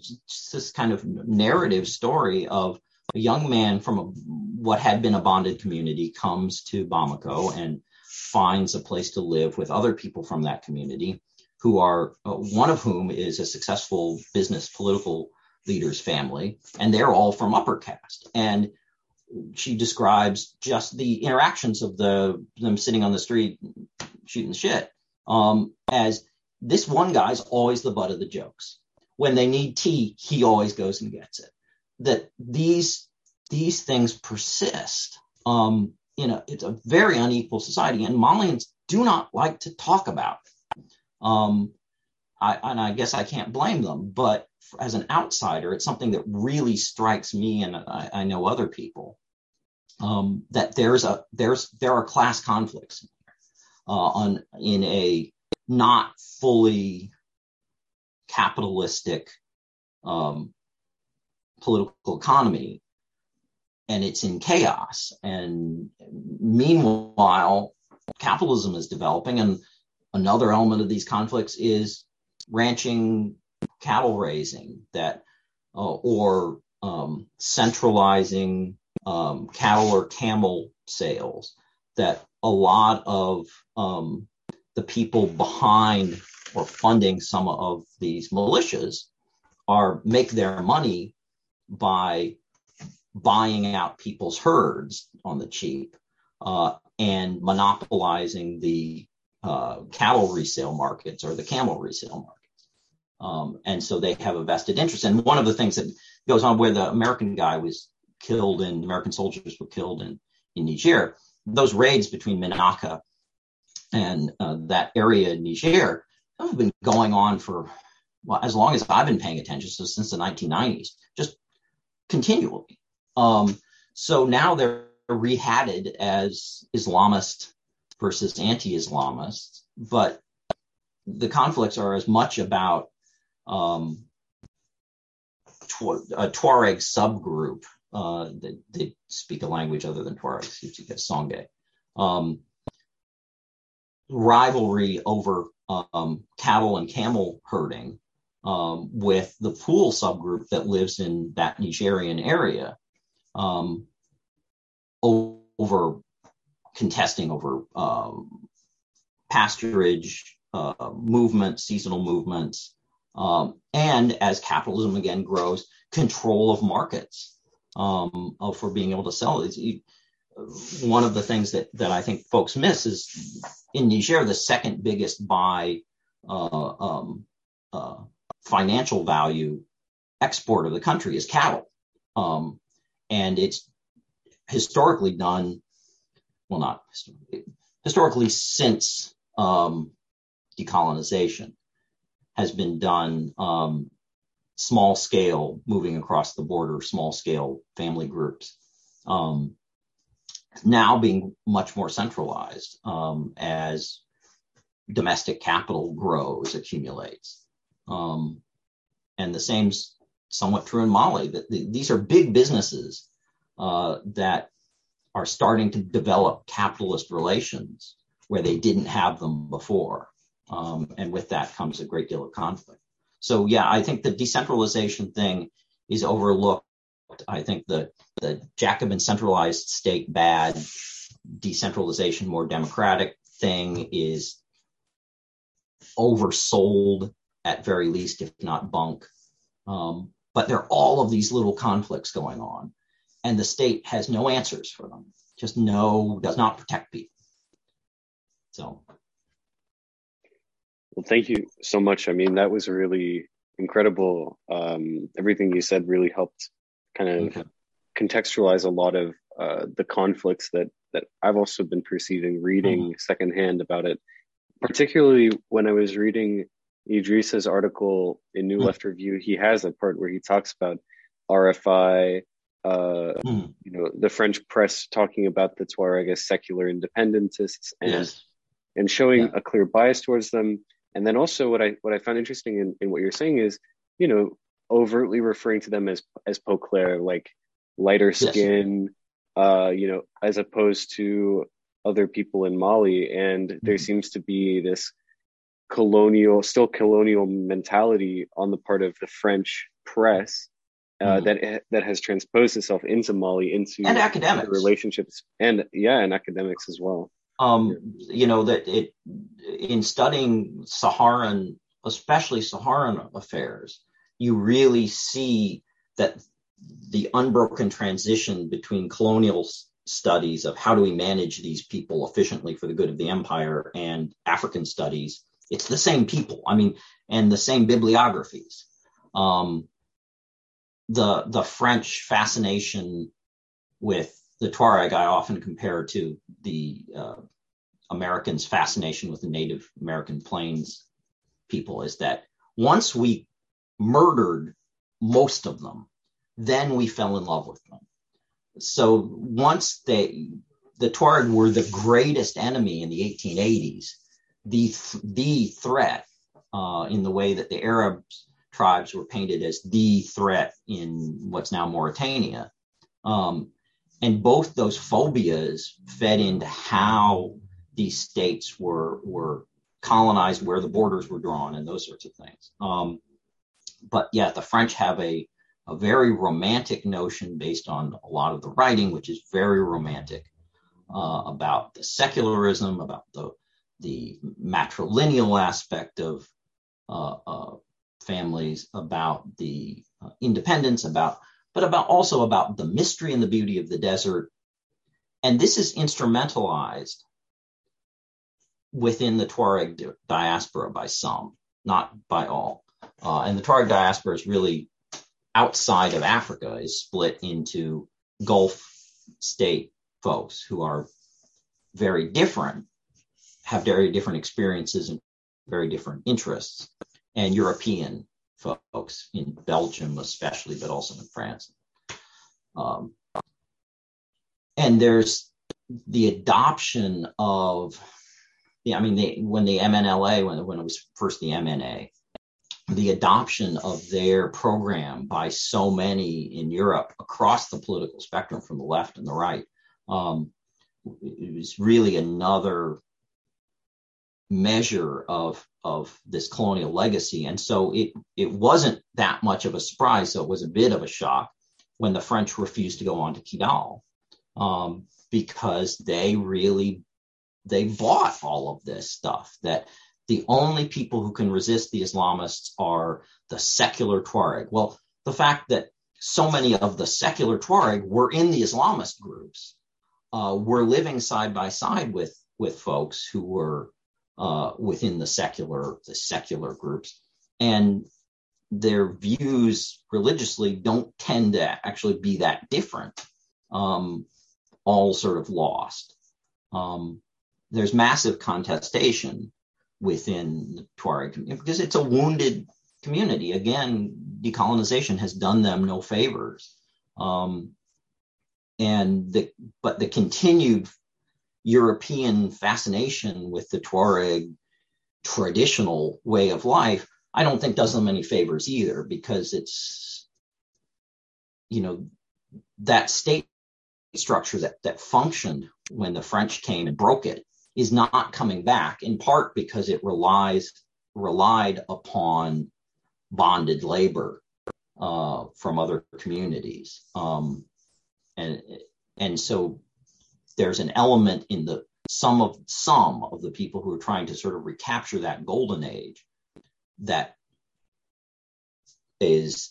this kind of narrative story of a young man from what had been a bonded community comes to Bamako and finds a place to live with other people from that community who are, one of whom is a successful business political leader's family, and they're all from upper caste. And she describes just the interactions of them sitting on the street shooting shit as this one guy's always the butt of the jokes. When they need tea, he always goes and gets it. That these things persist. It's a very unequal society, and Malians do not like to talk about it. I guess I can't blame them, but as an outsider, it's something that really strikes me, and I know other people, that there are class conflicts in a not fully capitalistic political economy, and it's in chaos. And meanwhile, capitalism is developing, and another element of these conflicts is ranching, cattle raising, that or centralizing cattle or camel sales, that a lot of the people behind or funding some of these militias are make their money by buying out people's herds on the cheap and monopolizing the cattle resale markets or the camel resale markets. And so they have a vested interest. And one of the things that goes on where the American guy was killed and American soldiers were killed in Niger, those raids between Menaka and that area in Niger have been going on for, well, as long as I've been paying attention, so since the 1990s, just continually. So now they're rehatted as Islamist versus anti-Islamist, but the conflicts are as much about a Tuareg subgroup that they speak a language other than Tuareg, excuse me, Songhay, rivalry over cattle and camel herding with the Pool subgroup that lives in that Nigerian area over contesting over pasturage, movements, seasonal movements, and as capitalism again grows, control of markets for being able to sell. One of the things that I think folks miss is in Niger, the second biggest by financial value export of the country is cattle. And it's historically done, well, not historically since decolonization has been done small scale, moving across the border, small scale family groups, now being much more centralized as domestic capital grows, accumulates. And the same's somewhat true in Mali, that these are big businesses that are starting to develop capitalist relations where they didn't have them before. And with that comes a great deal of conflict. So, yeah, I think the decentralization thing is overlooked. I think the Jacobin centralized state bad, decentralization more democratic thing is oversold at very least, if not bunk. But there are all of these little conflicts going on, and the state has no answers for them. Just does not protect people. So. Well, thank you so much. I mean, that was really incredible. Everything you said really helped kind of contextualize a lot of the conflicts that I've also been perceiving reading secondhand about it, particularly when I was reading Idrissa's article in New Left Review. He has a part where he talks about RFI, you know, the French press talking about the Tuareg as secular independentists and showing a clear bias towards them. And then also what I found interesting in what you're saying is, you know, overtly referring to them as peau claire, like lighter skin, you know, as opposed to other people in Mali. And there seems to be this colonial mentality on the part of the French press that has transposed itself into Mali, into academics relationships and academics as well. You know, that it in studying Saharan, especially Saharan affairs, you really see that the unbroken transition between colonial studies of how do we manage these people efficiently for the good of the empire and African studies. It's the same people, I mean, and the same bibliographies. The French fascination with the Tuareg I often compare to the Americans' fascination with the Native American Plains people, is that once we murdered most of them, then we fell in love with them. So once the Tuareg were the greatest enemy in the 1880s, the threat in the way that the Arabs tribes were painted as the threat in what's now Mauritania. And both those phobias fed into how these states were colonized, where the borders were drawn, and those sorts of things. But yeah, the French have a very romantic notion based on a lot of the writing, which is very romantic, about the secularism, about the matrilineal aspect of families, about the independence, but also about the mystery and the beauty of the desert. And this is instrumentalized within the Tuareg diaspora by some, not by all. And the Tuareg diaspora is really outside of Africa, is split into Gulf state folks who are very different, have very different experiences and very different interests, and European folks in Belgium especially, but also in France. And there's the adoption of, when the MNLA, when it was first the MNA, the adoption of their program by so many in Europe across the political spectrum from the left and the right, it was really another measure of this colonial legacy. And so it wasn't that much of a surprise. So it was a bit of a shock when the French refused to go on to Kidal, because they bought all of this stuff, that the only people who can resist the Islamists are the secular Tuareg. Well, the fact that so many of the secular Tuareg were in the Islamist groups, were living side by side with folks who were within the secular groups, and their views religiously don't tend to actually be that different, all sort of lost. There's massive contestation within the Tuareg community because it's a wounded community. Again, decolonization has done them no favors. But the continued European fascination with the Tuareg traditional way of life, I don't think does them any favors either, because it's, that state structure that functioned when the French came and broke it is not coming back, in part because it relied upon bonded labor from other communities. And so there's an element in some of the people who are trying to sort of recapture that golden age that is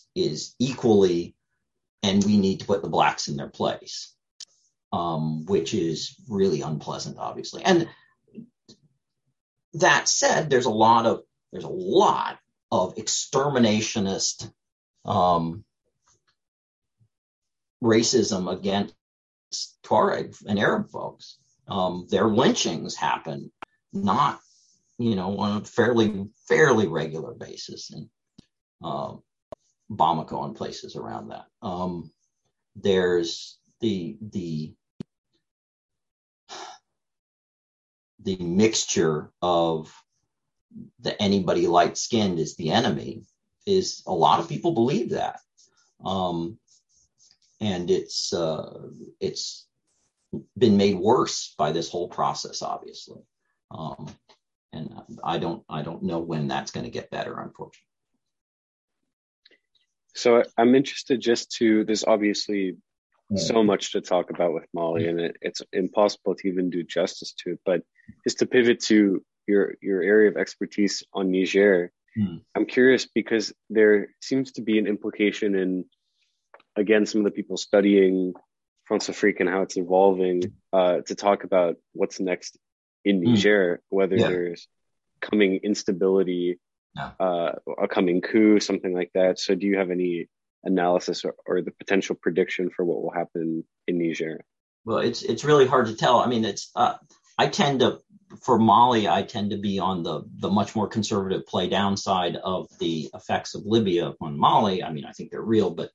equally, and we need to put the blacks in their place, which is really unpleasant, obviously. And that said, there's a lot of exterminationist racism against Tuareg and Arab folks. Their lynchings happen on a fairly regular basis in Bamako and places around that. There's the mixture of the anybody light skinned is the enemy, is a lot of people believe that, and it's been made worse by this whole process, obviously. And I don't know when that's going to get better, unfortunately. So I'm interested there's obviously so much to talk about with Mali, and it's impossible to even do justice to it. But just to pivot to your area of expertise on Niger, I'm curious because there seems to be an implication in, again, some of the people studying Françafrique and how it's evolving, to talk about what's next in Niger, whether there's coming instability, a coming coup, something like that. So do you have any analysis or the potential prediction for what will happen in Niger? Well, it's really hard to tell. I mean, it's for Mali, I tend to be on the much more conservative play downside of the effects of Libya on Mali. I mean, I think they're real, but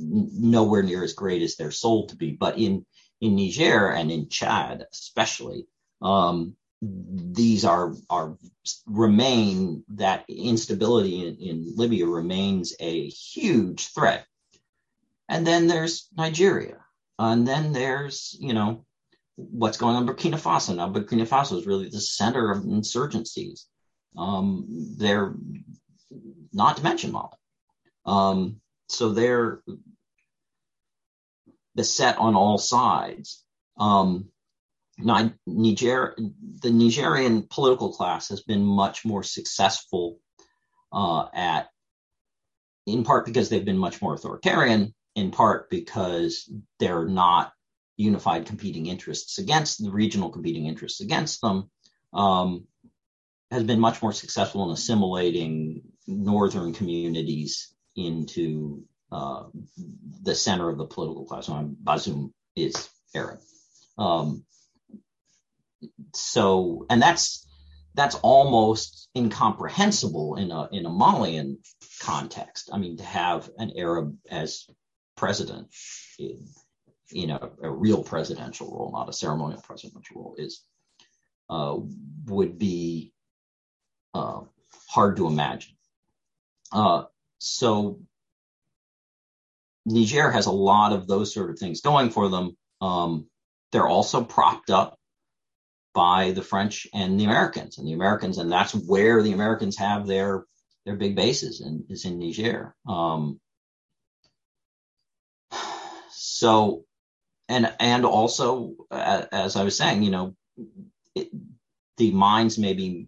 nowhere near as great as they're sold to be. But in Niger and in Chad especially, these are remain, that instability in Libya remains a huge threat. And then there's Nigeria. And then there's, you know, what's going on in Burkina Faso. Now, Burkina Faso is really the center of insurgencies. They're not to mention Mali. So they're beset on all sides. The Nigerian political class has been much more successful at, in part because they've been much more authoritarian, in part because they're not unified competing interests against the regional competing interests against them, has been much more successful in assimilating northern communities into the center of the political class. Bazoum is Arab. And that's almost incomprehensible in a Malian context. I mean, to have an Arab as president in a real presidential role, not a ceremonial presidential role, would be hard to imagine. So Niger has a lot of those sort of things going for them. They're also propped up by the French and the Americans, and that's where the Americans have their big bases, and is in Niger. So, and also, as I was saying, you know, the mines may be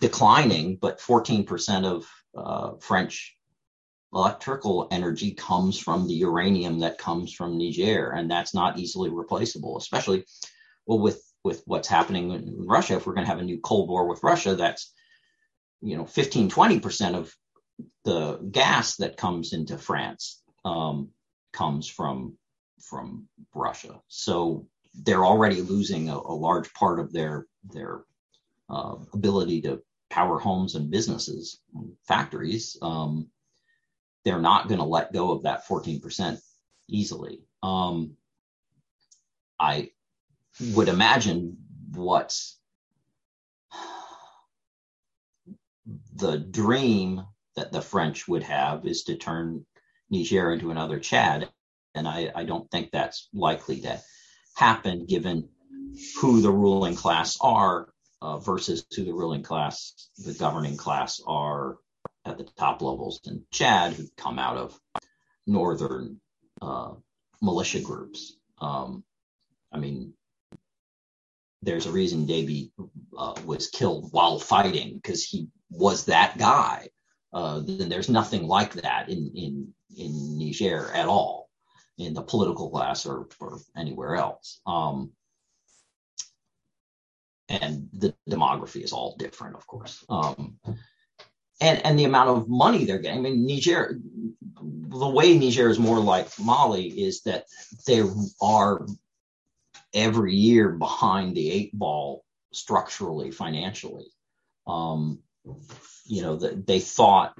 declining, but 14% of French electrical energy comes from the uranium that comes from Niger, and that's not easily replaceable, especially with what's happening in Russia. If we're going to have a new Cold War with Russia, that's, you know, 15-20% of the gas that comes into France comes from Russia. So they're already losing a large part of their ability to power homes and businesses, factories. They're not going to let go of that 14% easily. I would imagine what's the dream that the French would have is to turn Niger into another Chad. And I don't think that's likely to happen, given who the ruling class are versus who the governing class are at the top levels in Chad, who come out of northern militia groups. There's a reason Deby was killed while fighting, because he was that guy. There's nothing like that in Niger at all, in the political class or anywhere else. And the demography is all different, of course. And the amount of money they're getting. I mean, Niger, the way Niger is more like Mali is that they are every year behind the eight ball structurally, financially. They thought,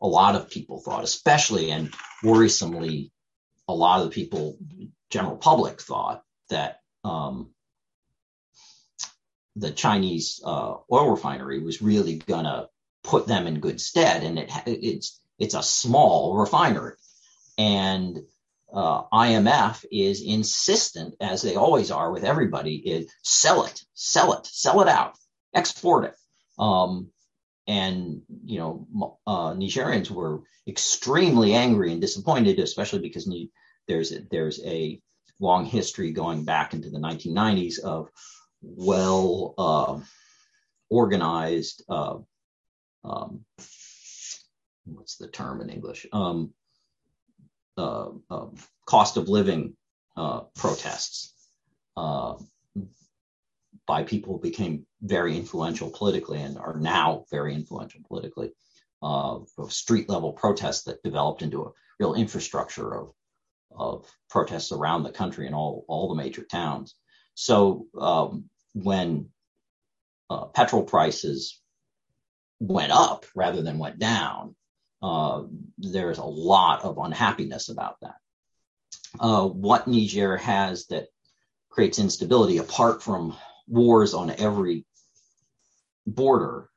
a lot of people thought, especially and worrisomely, a lot of the people, general public, thought that the Chinese oil refinery was really gonna put them in good stead. And it's a small refinery, and IMF is insistent, as they always are with everybody, is sell it out, export it. Nigerians were extremely angry and disappointed, especially because there's a long history going back into the 1990s of organized, what's the term in English? Cost of living protests by people who became very influential politically and are now very influential politically, of street level protests that developed into a real infrastructure of protests around the country in all the major towns. So when petrol prices went up rather than went down, there's a lot of unhappiness about that. What Niger has that creates instability, apart from wars on every border,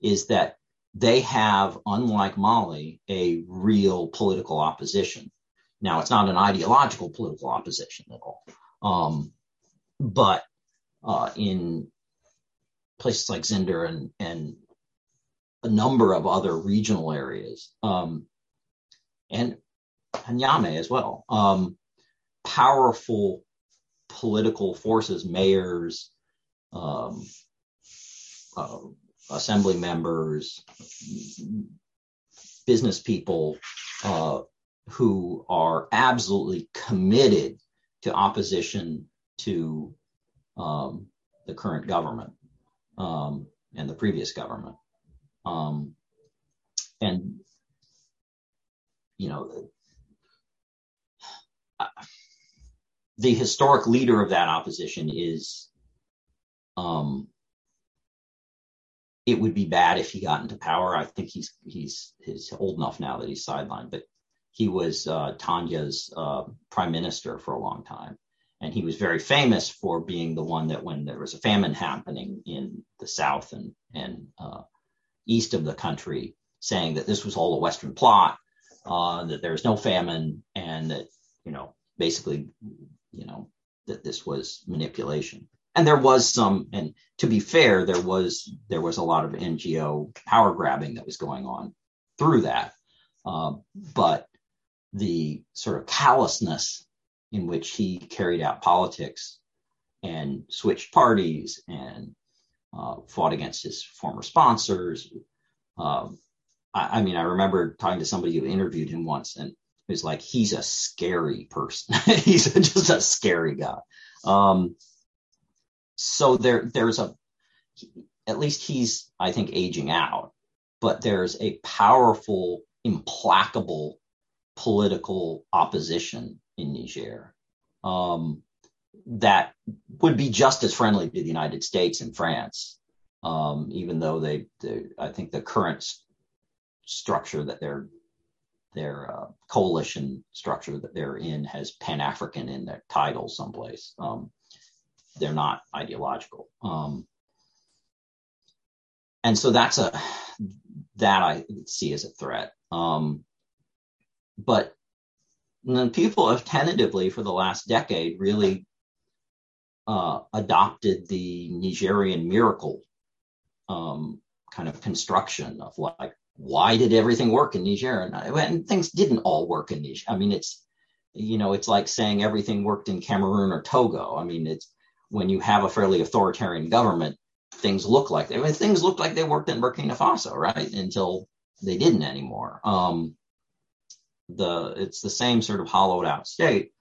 is that they have, unlike Mali, a real political opposition. Now, it's not an ideological political opposition at all. But in places like Zinder and a number of other regional areas, and Niamey as well, powerful political forces, mayors, assembly members, business people, who are absolutely committed to opposition to the current government and the previous government. And, you know, the historic leader of that opposition is, it would be bad if he got into power. I think he's old enough now that he's sidelined, but he was Tanya's prime minister for a long time. And he was very famous for being the one that when there was a famine happening in the south and east of the country, saying that this was all a Western plot, that there's no famine, and that, you know, basically, you know, that this was manipulation. And there was some, and to be fair, there was a lot of NGO power grabbing that was going on through that. But the sort of callousness in which he carried out politics and switched parties and fought against his former sponsors. I mean, I remember talking to somebody who interviewed him once, and it was like, he's a scary person. He's just a scary guy. So there's at least he's, I think, aging out, but there's a powerful, implacable political opposition in Niger that would be just as friendly to the United States and France, even though they I think the current structure that their coalition structure that they're in has Pan-African in their title someplace. They're not ideological. And so that's that I see as a threat. But then people have tentatively for the last decade really adopted the Nigerian miracle kind of construction of like, why did everything work in Niger? And things didn't all work in Niger. I mean, it's, you know, it's like saying everything worked in Cameroon or Togo. I mean, it's when you have a fairly authoritarian government, things looked like they worked in Burkina Faso, right? Until they didn't anymore. It's the same sort of hollowed out state.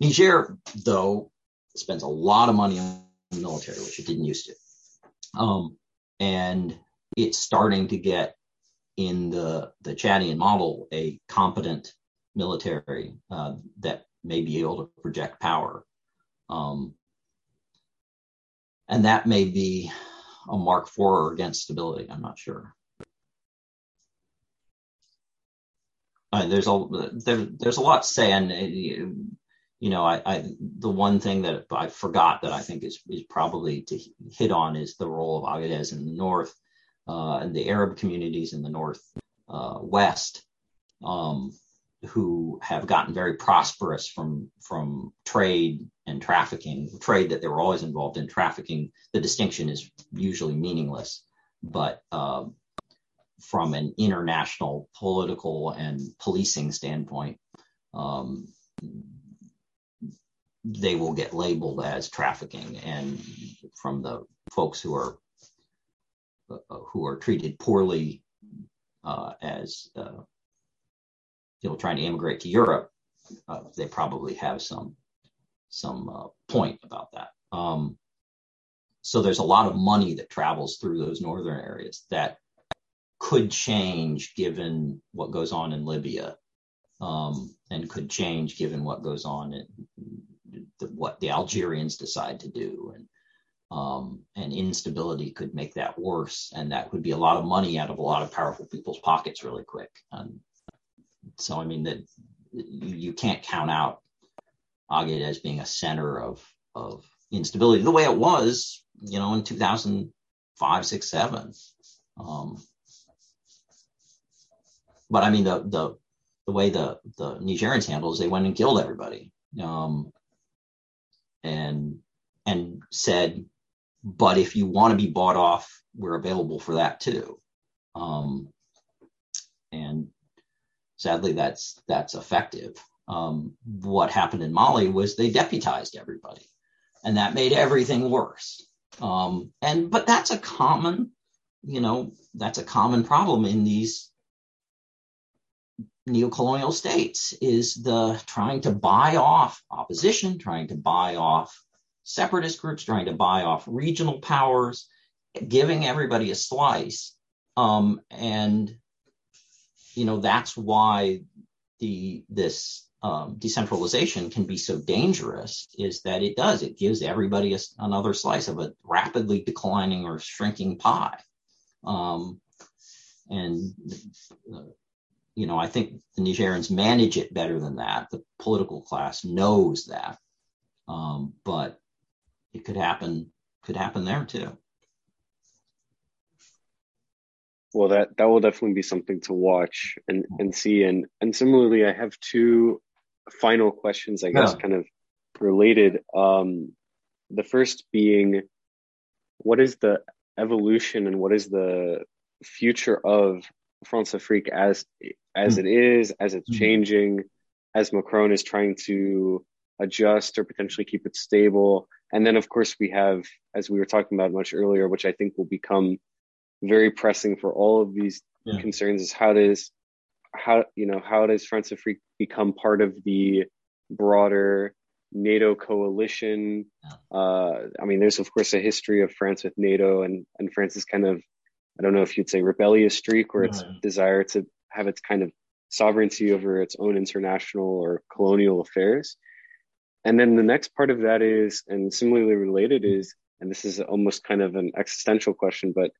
Niger, though, spends a lot of money on the military, which it didn't used to. And it's starting to get in the Chadian model, a competent military that may be able to project power. And that may be a mark for or against stability. I'm not sure. There's a lot to say, and you know, the one thing that I forgot that I think is probably to hit on is the role of Agadez in the north and the Arab communities in the northwest, who have gotten very prosperous from trade and trafficking. Trade that they were always involved in. Trafficking, the distinction is usually meaningless, but from an international political and policing standpoint, they will get labeled as trafficking, and from the folks who are treated poorly as people trying to immigrate to Europe, they probably have some point about that. So there's a lot of money that travels through those northern areas that could change given what goes on in Libya, and could change given what goes on what the Algerians decide to do, and instability could make that worse, and that would be a lot of money out of a lot of powerful people's pockets really quick. And so, I mean, that you can't count out Agadez as being a center of instability the way it was, you know, in 2005, six, seven. But I mean, the way the Nigerians handled is they went and killed everybody, and said, but if you want to be bought off, we're available for that too. And sadly, that's effective. What happened in Mali was they deputized everybody, and that made everything worse. But that's a common, that's a common problem in these neocolonial states, is the trying to buy off opposition, trying to buy off separatist groups, trying to buy off regional powers, giving everybody a slice. That's why this decentralization can be so dangerous, is that it gives everybody another slice of a rapidly declining or shrinking pie. I think the Nigerians manage it better than that. The political class knows that. But it could happen there too. Well, that will definitely be something to watch and see. And similarly, I have two final questions, I guess, kind of related. The first being, what is the evolution and what is the future of Françafrique as it is, as it's changing, as Macron is trying to adjust or potentially keep it stable? And then, of course, we have, as we were talking about much earlier, which I think will become very pressing for all of these concerns, is how does Françafrique become part of the broader NATO coalition? There's of course a history of France with NATO, and France's kind of, I don't know if you'd say rebellious streak, or its desire to have its kind of sovereignty over its own international or colonial affairs. And then the next part of that is, and similarly related is, and this is almost kind of an existential question, but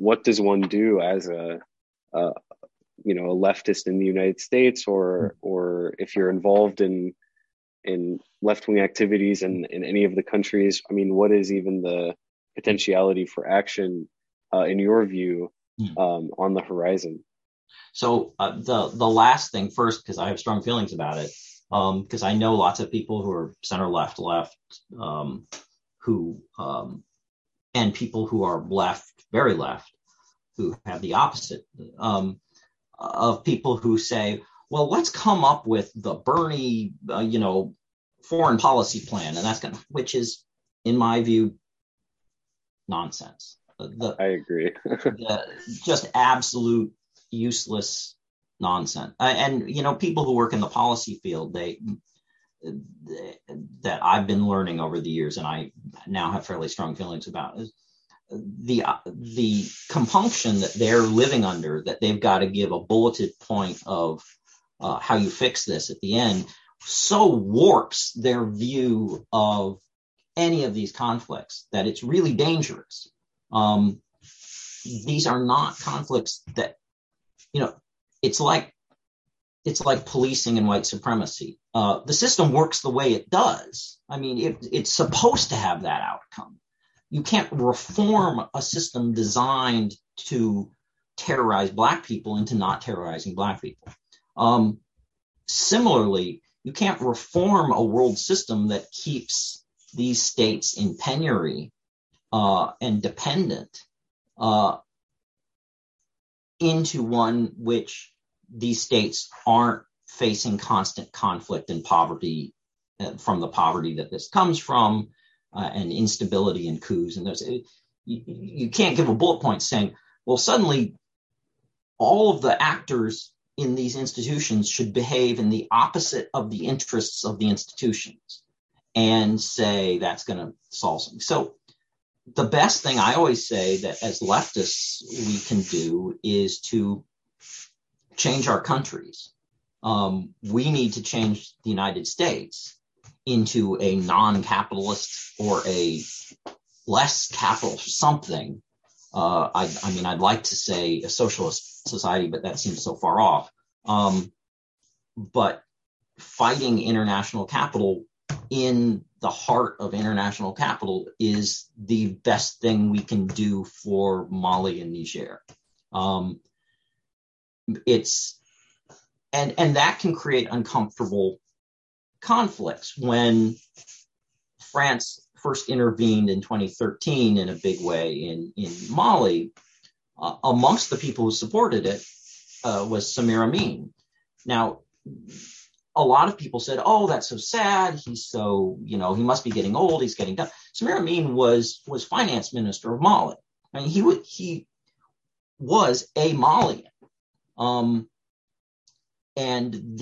what does one do as a leftist in the United States, or if you're involved in left-wing activities in any of the countries? I mean, what is even the potentiality for action in your view on the horizon? So the last thing first, because I have strong feelings about it, because I know lots of people who are center left, who and people who are left, very left, who have the opposite of people who say, well, let's come up with the Bernie, foreign policy plan, and which is, in my view, nonsense. I agree. Just absolute useless nonsense. And people who work in the policy field, that I've been learning over the years, and I now have fairly strong feelings about, is the compunction that they're living under, that they've got to give a bulleted point of how you fix this at the end, so warps their view of any of these conflicts that it's really dangerous. These are not conflicts that, it's like policing and white supremacy. The system works the way it does. I mean, it's supposed to have that outcome. You can't reform a system designed to terrorize Black people into not terrorizing Black people. Similarly, you can't reform a world system that keeps these states in penury and dependent into one which these states aren't facing constant conflict and poverty from the poverty that this comes from, and instability and coups. And you can't give a bullet point saying, well, suddenly all of the actors in these institutions should behave in the opposite of the interests of the institutions, and say that's going to solve something. So the best thing I always say that as leftists we can do is to change our countries. We need to change the United States into a non-capitalist or a less capital something. I'd like to say a socialist society, but that seems so far off. But fighting international capital in the heart of international capital is the best thing we can do for Mali and Niger. And that can create uncomfortable conflicts. When France first intervened in 2013 in a big way in Mali, amongst the people who supported it was Samir Amin. Now, a lot of people said, oh, that's so sad. He's so, you know, he must be getting old. He's getting done. Samir Amin was finance minister of Mali. I mean, he was a Malian. And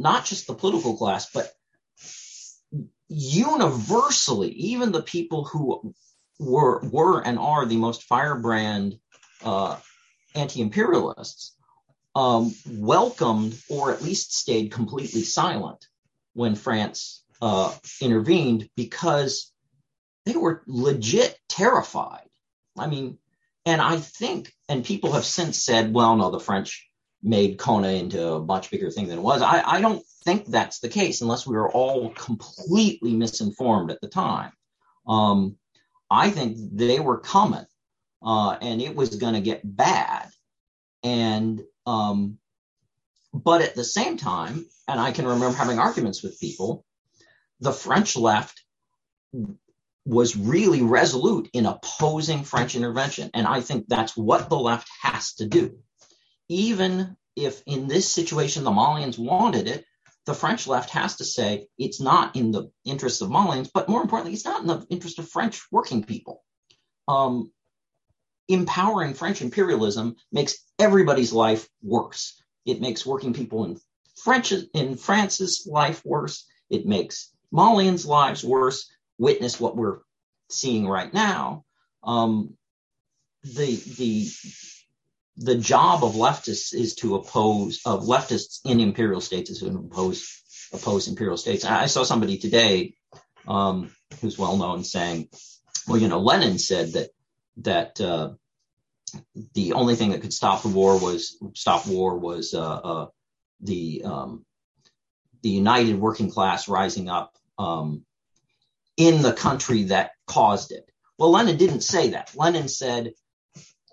not just the political class, but universally, even the people who were and are the most firebrand anti-imperialists welcomed, or at least stayed completely silent when France intervened, because they were legit terrified. I mean, and I think, and people have since said, well, no, the French made Kona into a much bigger thing than it was. I don't think that's the case, unless we were all completely misinformed at the time. I think they were coming, and it was going to get bad. And but at the same time, and I can remember having arguments with people, the French left was really resolute in opposing French intervention. And I think that's what the left has to do. Even if in this situation the Malians wanted it, the French left has to say it's not in the interest of Malians, but more importantly, it's not in the interest of French working people. Empowering French imperialism makes everybody's life worse. It makes working people in France's life worse. It makes Malians' lives worse. Witness what we're seeing right now. The job of leftists is to oppose, of leftists in imperial states is to oppose imperial states. I saw somebody today who's well known saying, well, you know, Lenin said that the only thing that could stop war was the united working class rising up in the country that caused it. Well, Lenin didn't say that. Lenin said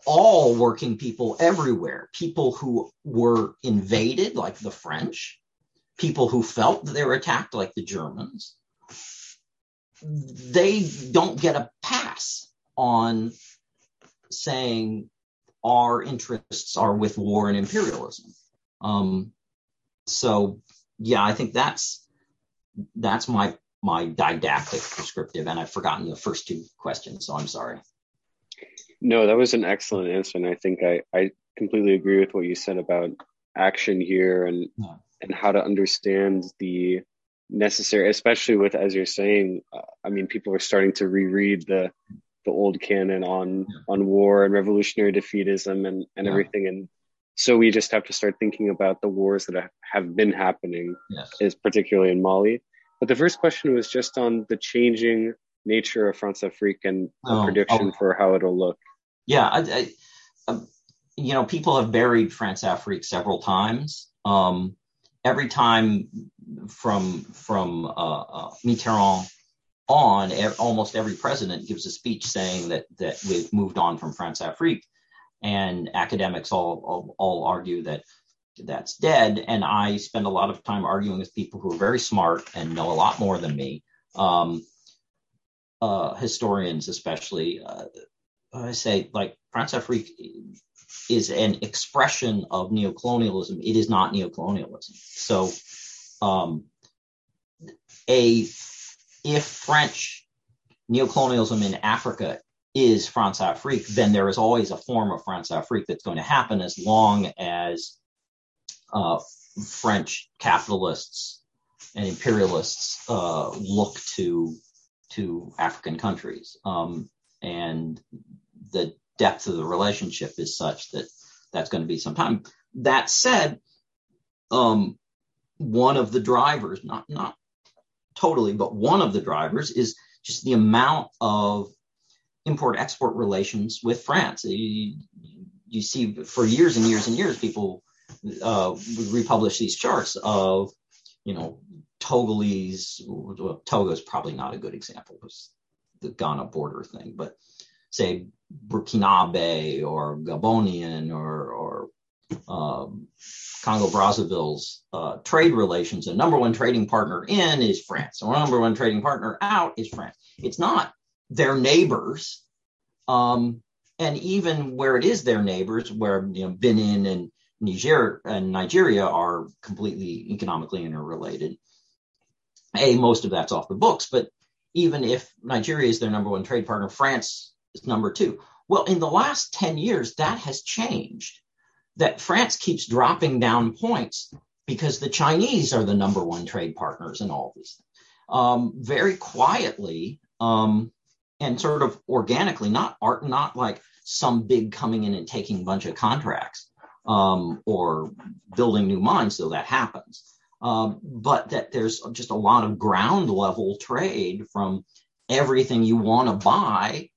all working people everywhere, people who were invaded like the French, people who felt that they were attacked like the Germans, they don't get a pass on saying our interests are with war and imperialism. So yeah, I think that's my didactic prescriptive, and I've forgotten the first two questions, so I'm sorry. No, that was an excellent answer, and I think I completely agree with what you said about action here and how to understand the necessary, especially with, as you're saying, I mean, people are starting to reread the old canon on war and revolutionary defeatism and everything, and so we just have to start thinking about the wars that have been happening, is particularly in Mali. But the first question was just on the changing nature of Françafrique and a prediction for how it'll look. Yeah, I you know, people have buried Françafrique several times. Every time from Mitterrand on, almost every president gives a speech saying that we've moved on from Françafrique, and academics all argue that that's dead. And I spend a lot of time arguing with people who are very smart and know a lot more than me. Historians, especially, I say, like, Françafrique is an expression of neocolonialism. It is not neocolonialism. So, if French neocolonialism in Africa is Françafrique, then there is always a form of Françafrique that's going to happen, as long as French capitalists and imperialists look to African countries, and the depth of the relationship is such that that's going to be some time. That said, one of the drivers, not totally, but one of the drivers is just the amount of import-export relations with France. You see, for years and years and years, people would republish these charts of, you know, Togolese, well, Togo is probably not a good example, was the Ghana border thing, but say Burkinabe or Gabonian or Congo-Brazzaville's trade relations, and number one trading partner in is France, or number one trading partner out is France. It's not their neighbors. And even where it is their neighbors, where Benin and Niger and Nigeria are completely economically interrelated, most of that's off the books. But even if Nigeria is their number one trade partner, France is number two. Well, in the last 10 years, that has changed, that France keeps dropping down points because the Chinese are the number one trade partners in all of these things. Very quietly and sort of organically, not like some big coming in and taking a bunch of contracts or building new mines, though that happens. But that there's just a lot of ground level trade from everything you want to buy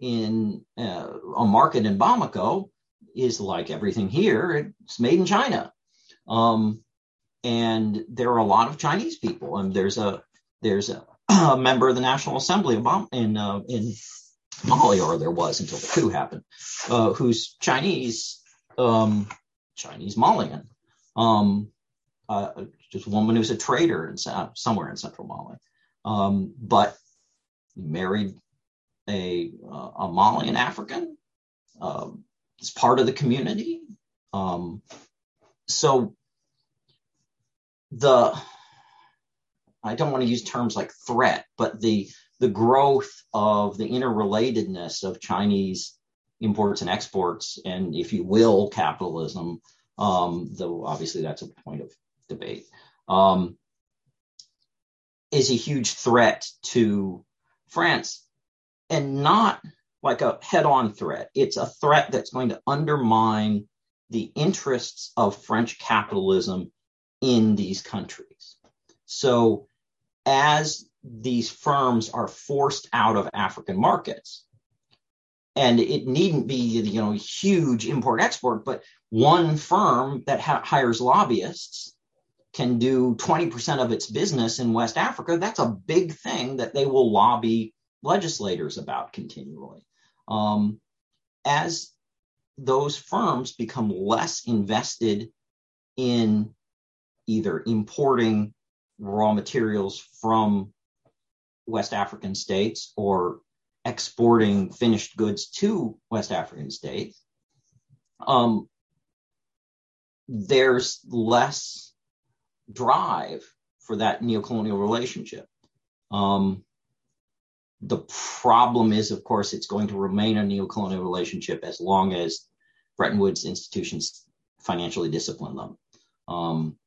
in a market in Bamako is like everything here. It's made in China. And there are a lot of Chinese people. And there's a member of the National Assembly in Mali, or there was until the coup happened, who's Chinese Malian. Just a woman who's a trader somewhere in central Mali, but married a Malian African, is part of the community. So I don't want to use terms like threat, but the growth of the interrelatedness of Chinese imports and exports, and if you will, capitalism, though obviously that's a point of debate, is a huge threat to France, and not like a head-on threat. It's a threat that's going to undermine the interests of French capitalism in these countries. So as these firms are forced out of African markets, and it needn't be, huge import-export, but one firm that hires lobbyists can do 20% of its business in West Africa. That's a big thing that they will lobby legislators about continually. As those firms become less invested in either importing raw materials from West African states or exporting finished goods to West African states, there's less drive for that neocolonial relationship. The problem is, of course, it's going to remain a neocolonial relationship as long as Bretton Woods institutions financially discipline them.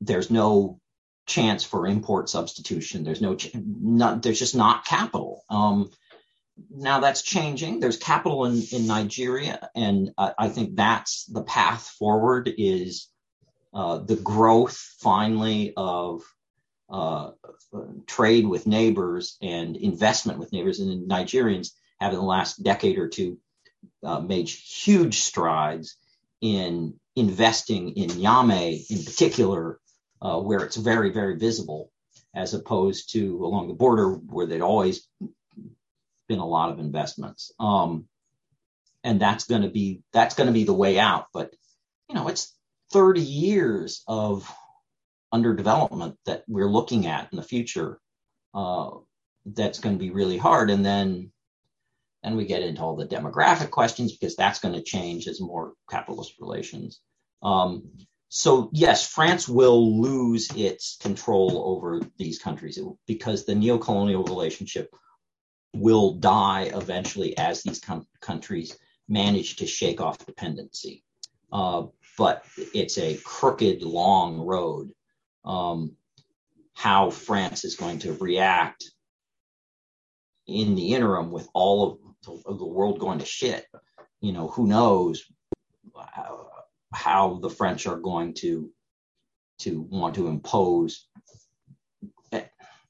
There's no chance for import substitution. There's just not capital. Now that's changing. There's capital in Nigeria, and I think that's the path forward, is the growth finally of trade with neighbors and investment with neighbors. And Nigerians have in the last decade or two made huge strides in investing in Niamey in particular, where it's very, very visible, as opposed to along the border where there'd always been a lot of investments. And that's going to be the way out. But, it's 30 years of underdevelopment that we're looking at in the future that's going to be really hard. And then we get into all the demographic questions, because that's going to change as more capitalist relations. So yes, France will lose its control over these countries because the neocolonial relationship will die eventually as these countries manage to shake off dependency. But it's a crooked, long road. How France is going to react in the interim with all of the world going to shit, who knows how the French are going to want to impose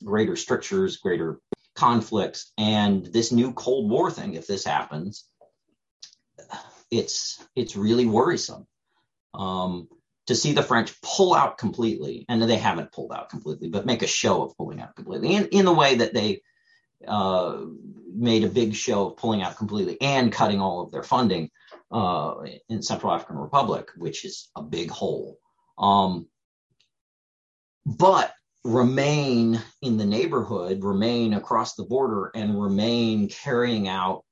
greater strictures, greater conflicts, and this new Cold War thing. If this happens, it's really worrisome. to see the French pull out completely, and they haven't pulled out completely, but make a show of pulling out completely, and in the way that they made a big show of pulling out completely and cutting all of their funding in Central African Republic, which is a big hole, but remain in the neighborhood, remain across the border, and remain carrying out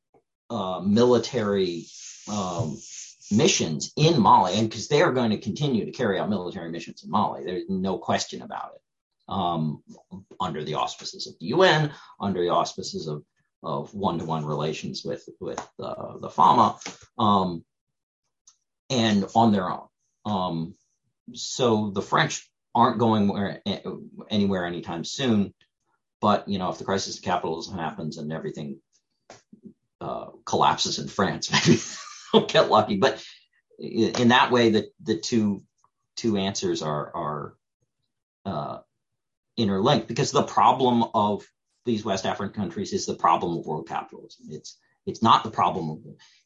military missions in Mali, and because they are going to continue to carry out military missions in Mali. There's no question about it. Under the auspices of the UN, under the auspices of one-to-one relations with the FAMA, and on their own. So the French aren't going anywhere anytime soon. But, you know, if the crisis of capitalism happens and everything collapses in France, maybe they'll get lucky. But in that way, the two answers are interlinked, because the problem of these West African countries is the problem of world capitalism. It's not the problem of,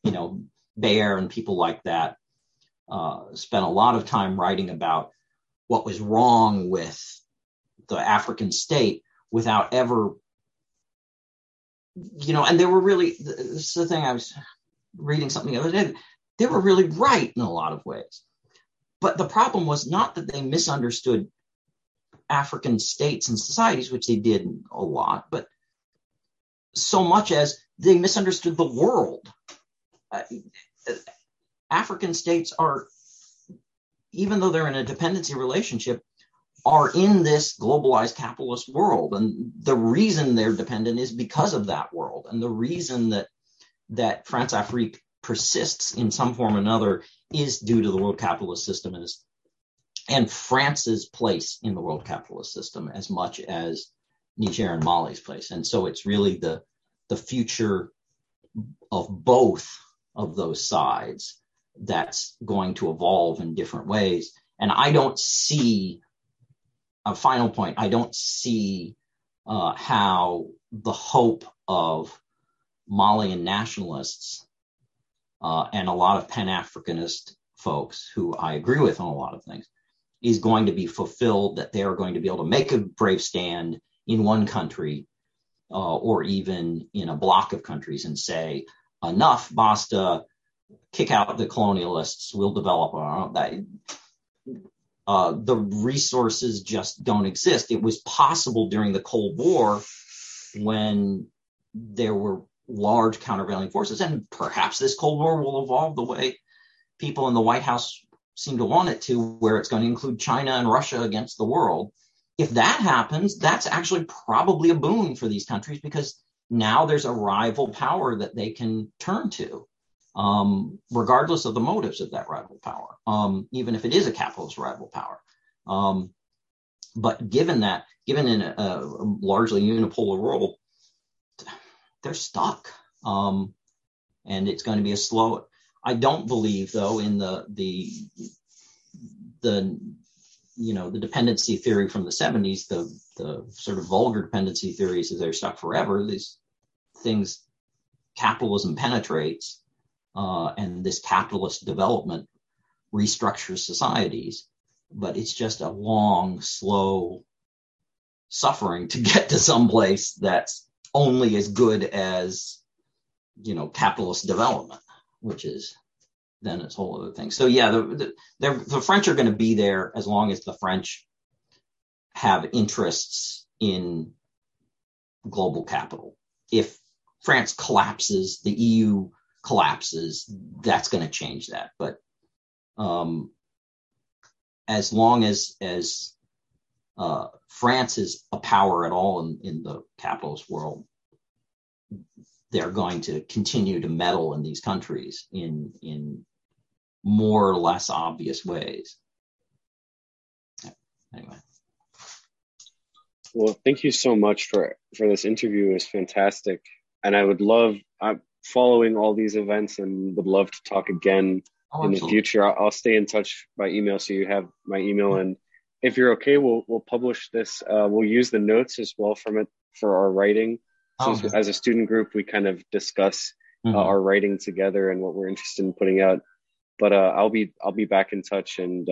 you know, Bayer and people like that spent a lot of time writing about what was wrong with the African state without ever, you know, and they were really, this is the thing, I was reading something the other day, they were really right in a lot of ways. But the problem was not that they misunderstood African states and societies, which they did a lot, but so much as they misunderstood the world. African states are, even though they're in a dependency relationship, are in this globalized capitalist world. And the reason they're dependent is because of that world. And the reason that Françafrique persists in some form or another is due to the world capitalist system and France's place in the world capitalist system as much as Niger and Mali's place. And so it's really the future of both of those sides that's going to evolve in different ways. And I don't see, a final point, I don't see how the hope of Malian nationalists and a lot of Pan-Africanist folks who I agree with on a lot of things is going to be fulfilled, that they are going to be able to make a brave stand in one country or even in a block of countries and say, enough, basta, kick out the colonialists, we'll develop our own. The resources just don't exist. It was possible during the Cold War when there were large countervailing forces, and perhaps this Cold War will evolve the way people in the White House seem to want it to, where it's going to include China and Russia against the world. If that happens, that's actually probably a boon for these countries, because now there's a rival power that they can turn to, regardless of the motives of that rival power, even if it is a capitalist rival power. But given that, given in a largely unipolar world, they're stuck. And it's going to be a slow... I don't believe, though, in the you know, the dependency theory from the 70s, the sort of vulgar dependency theories as they're stuck forever. These things, capitalism penetrates, and this capitalist development restructures societies, but it's just a long, slow suffering to get to someplace that's only as good as, you know, capitalist development, which is then its whole other thing. So yeah, the French are going to be there as long as the French have interests in global capital. If France collapses, the EU collapses, that's going to change that. But as long as France is a power at all in the capitalist world, they're going to continue to meddle in these countries in more or less obvious ways. Anyway. Well, thank you so much for this interview. It was fantastic. And I'm following all these events and would love to talk again in the future. I'll stay in touch by email, so you have my email. And if you're okay, we'll publish this. We'll use the notes as well from it for our writing. So as a student group, we kind of discuss our writing together and what we're interested in putting out. But I'll be back in touch, and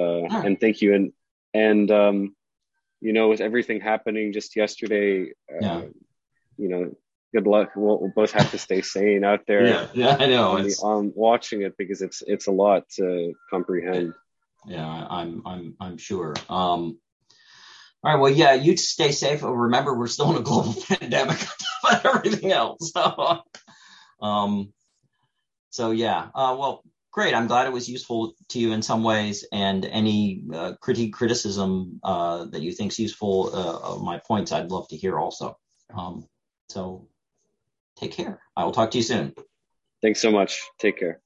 thank you. And you know, with everything happening just yesterday, you know, good luck. We'll both have to stay sane out there. Yeah, I know. I'm watching it because it's a lot to comprehend. Yeah, I'm sure. All right. Well, yeah, you stay safe. Remember, we're still in a global pandemic on top of everything else. So yeah. Well, great. I'm glad it was useful to you in some ways. And any criticism that you think's useful of my points, I'd love to hear also. So take care. I will talk to you soon. Thanks so much. Take care.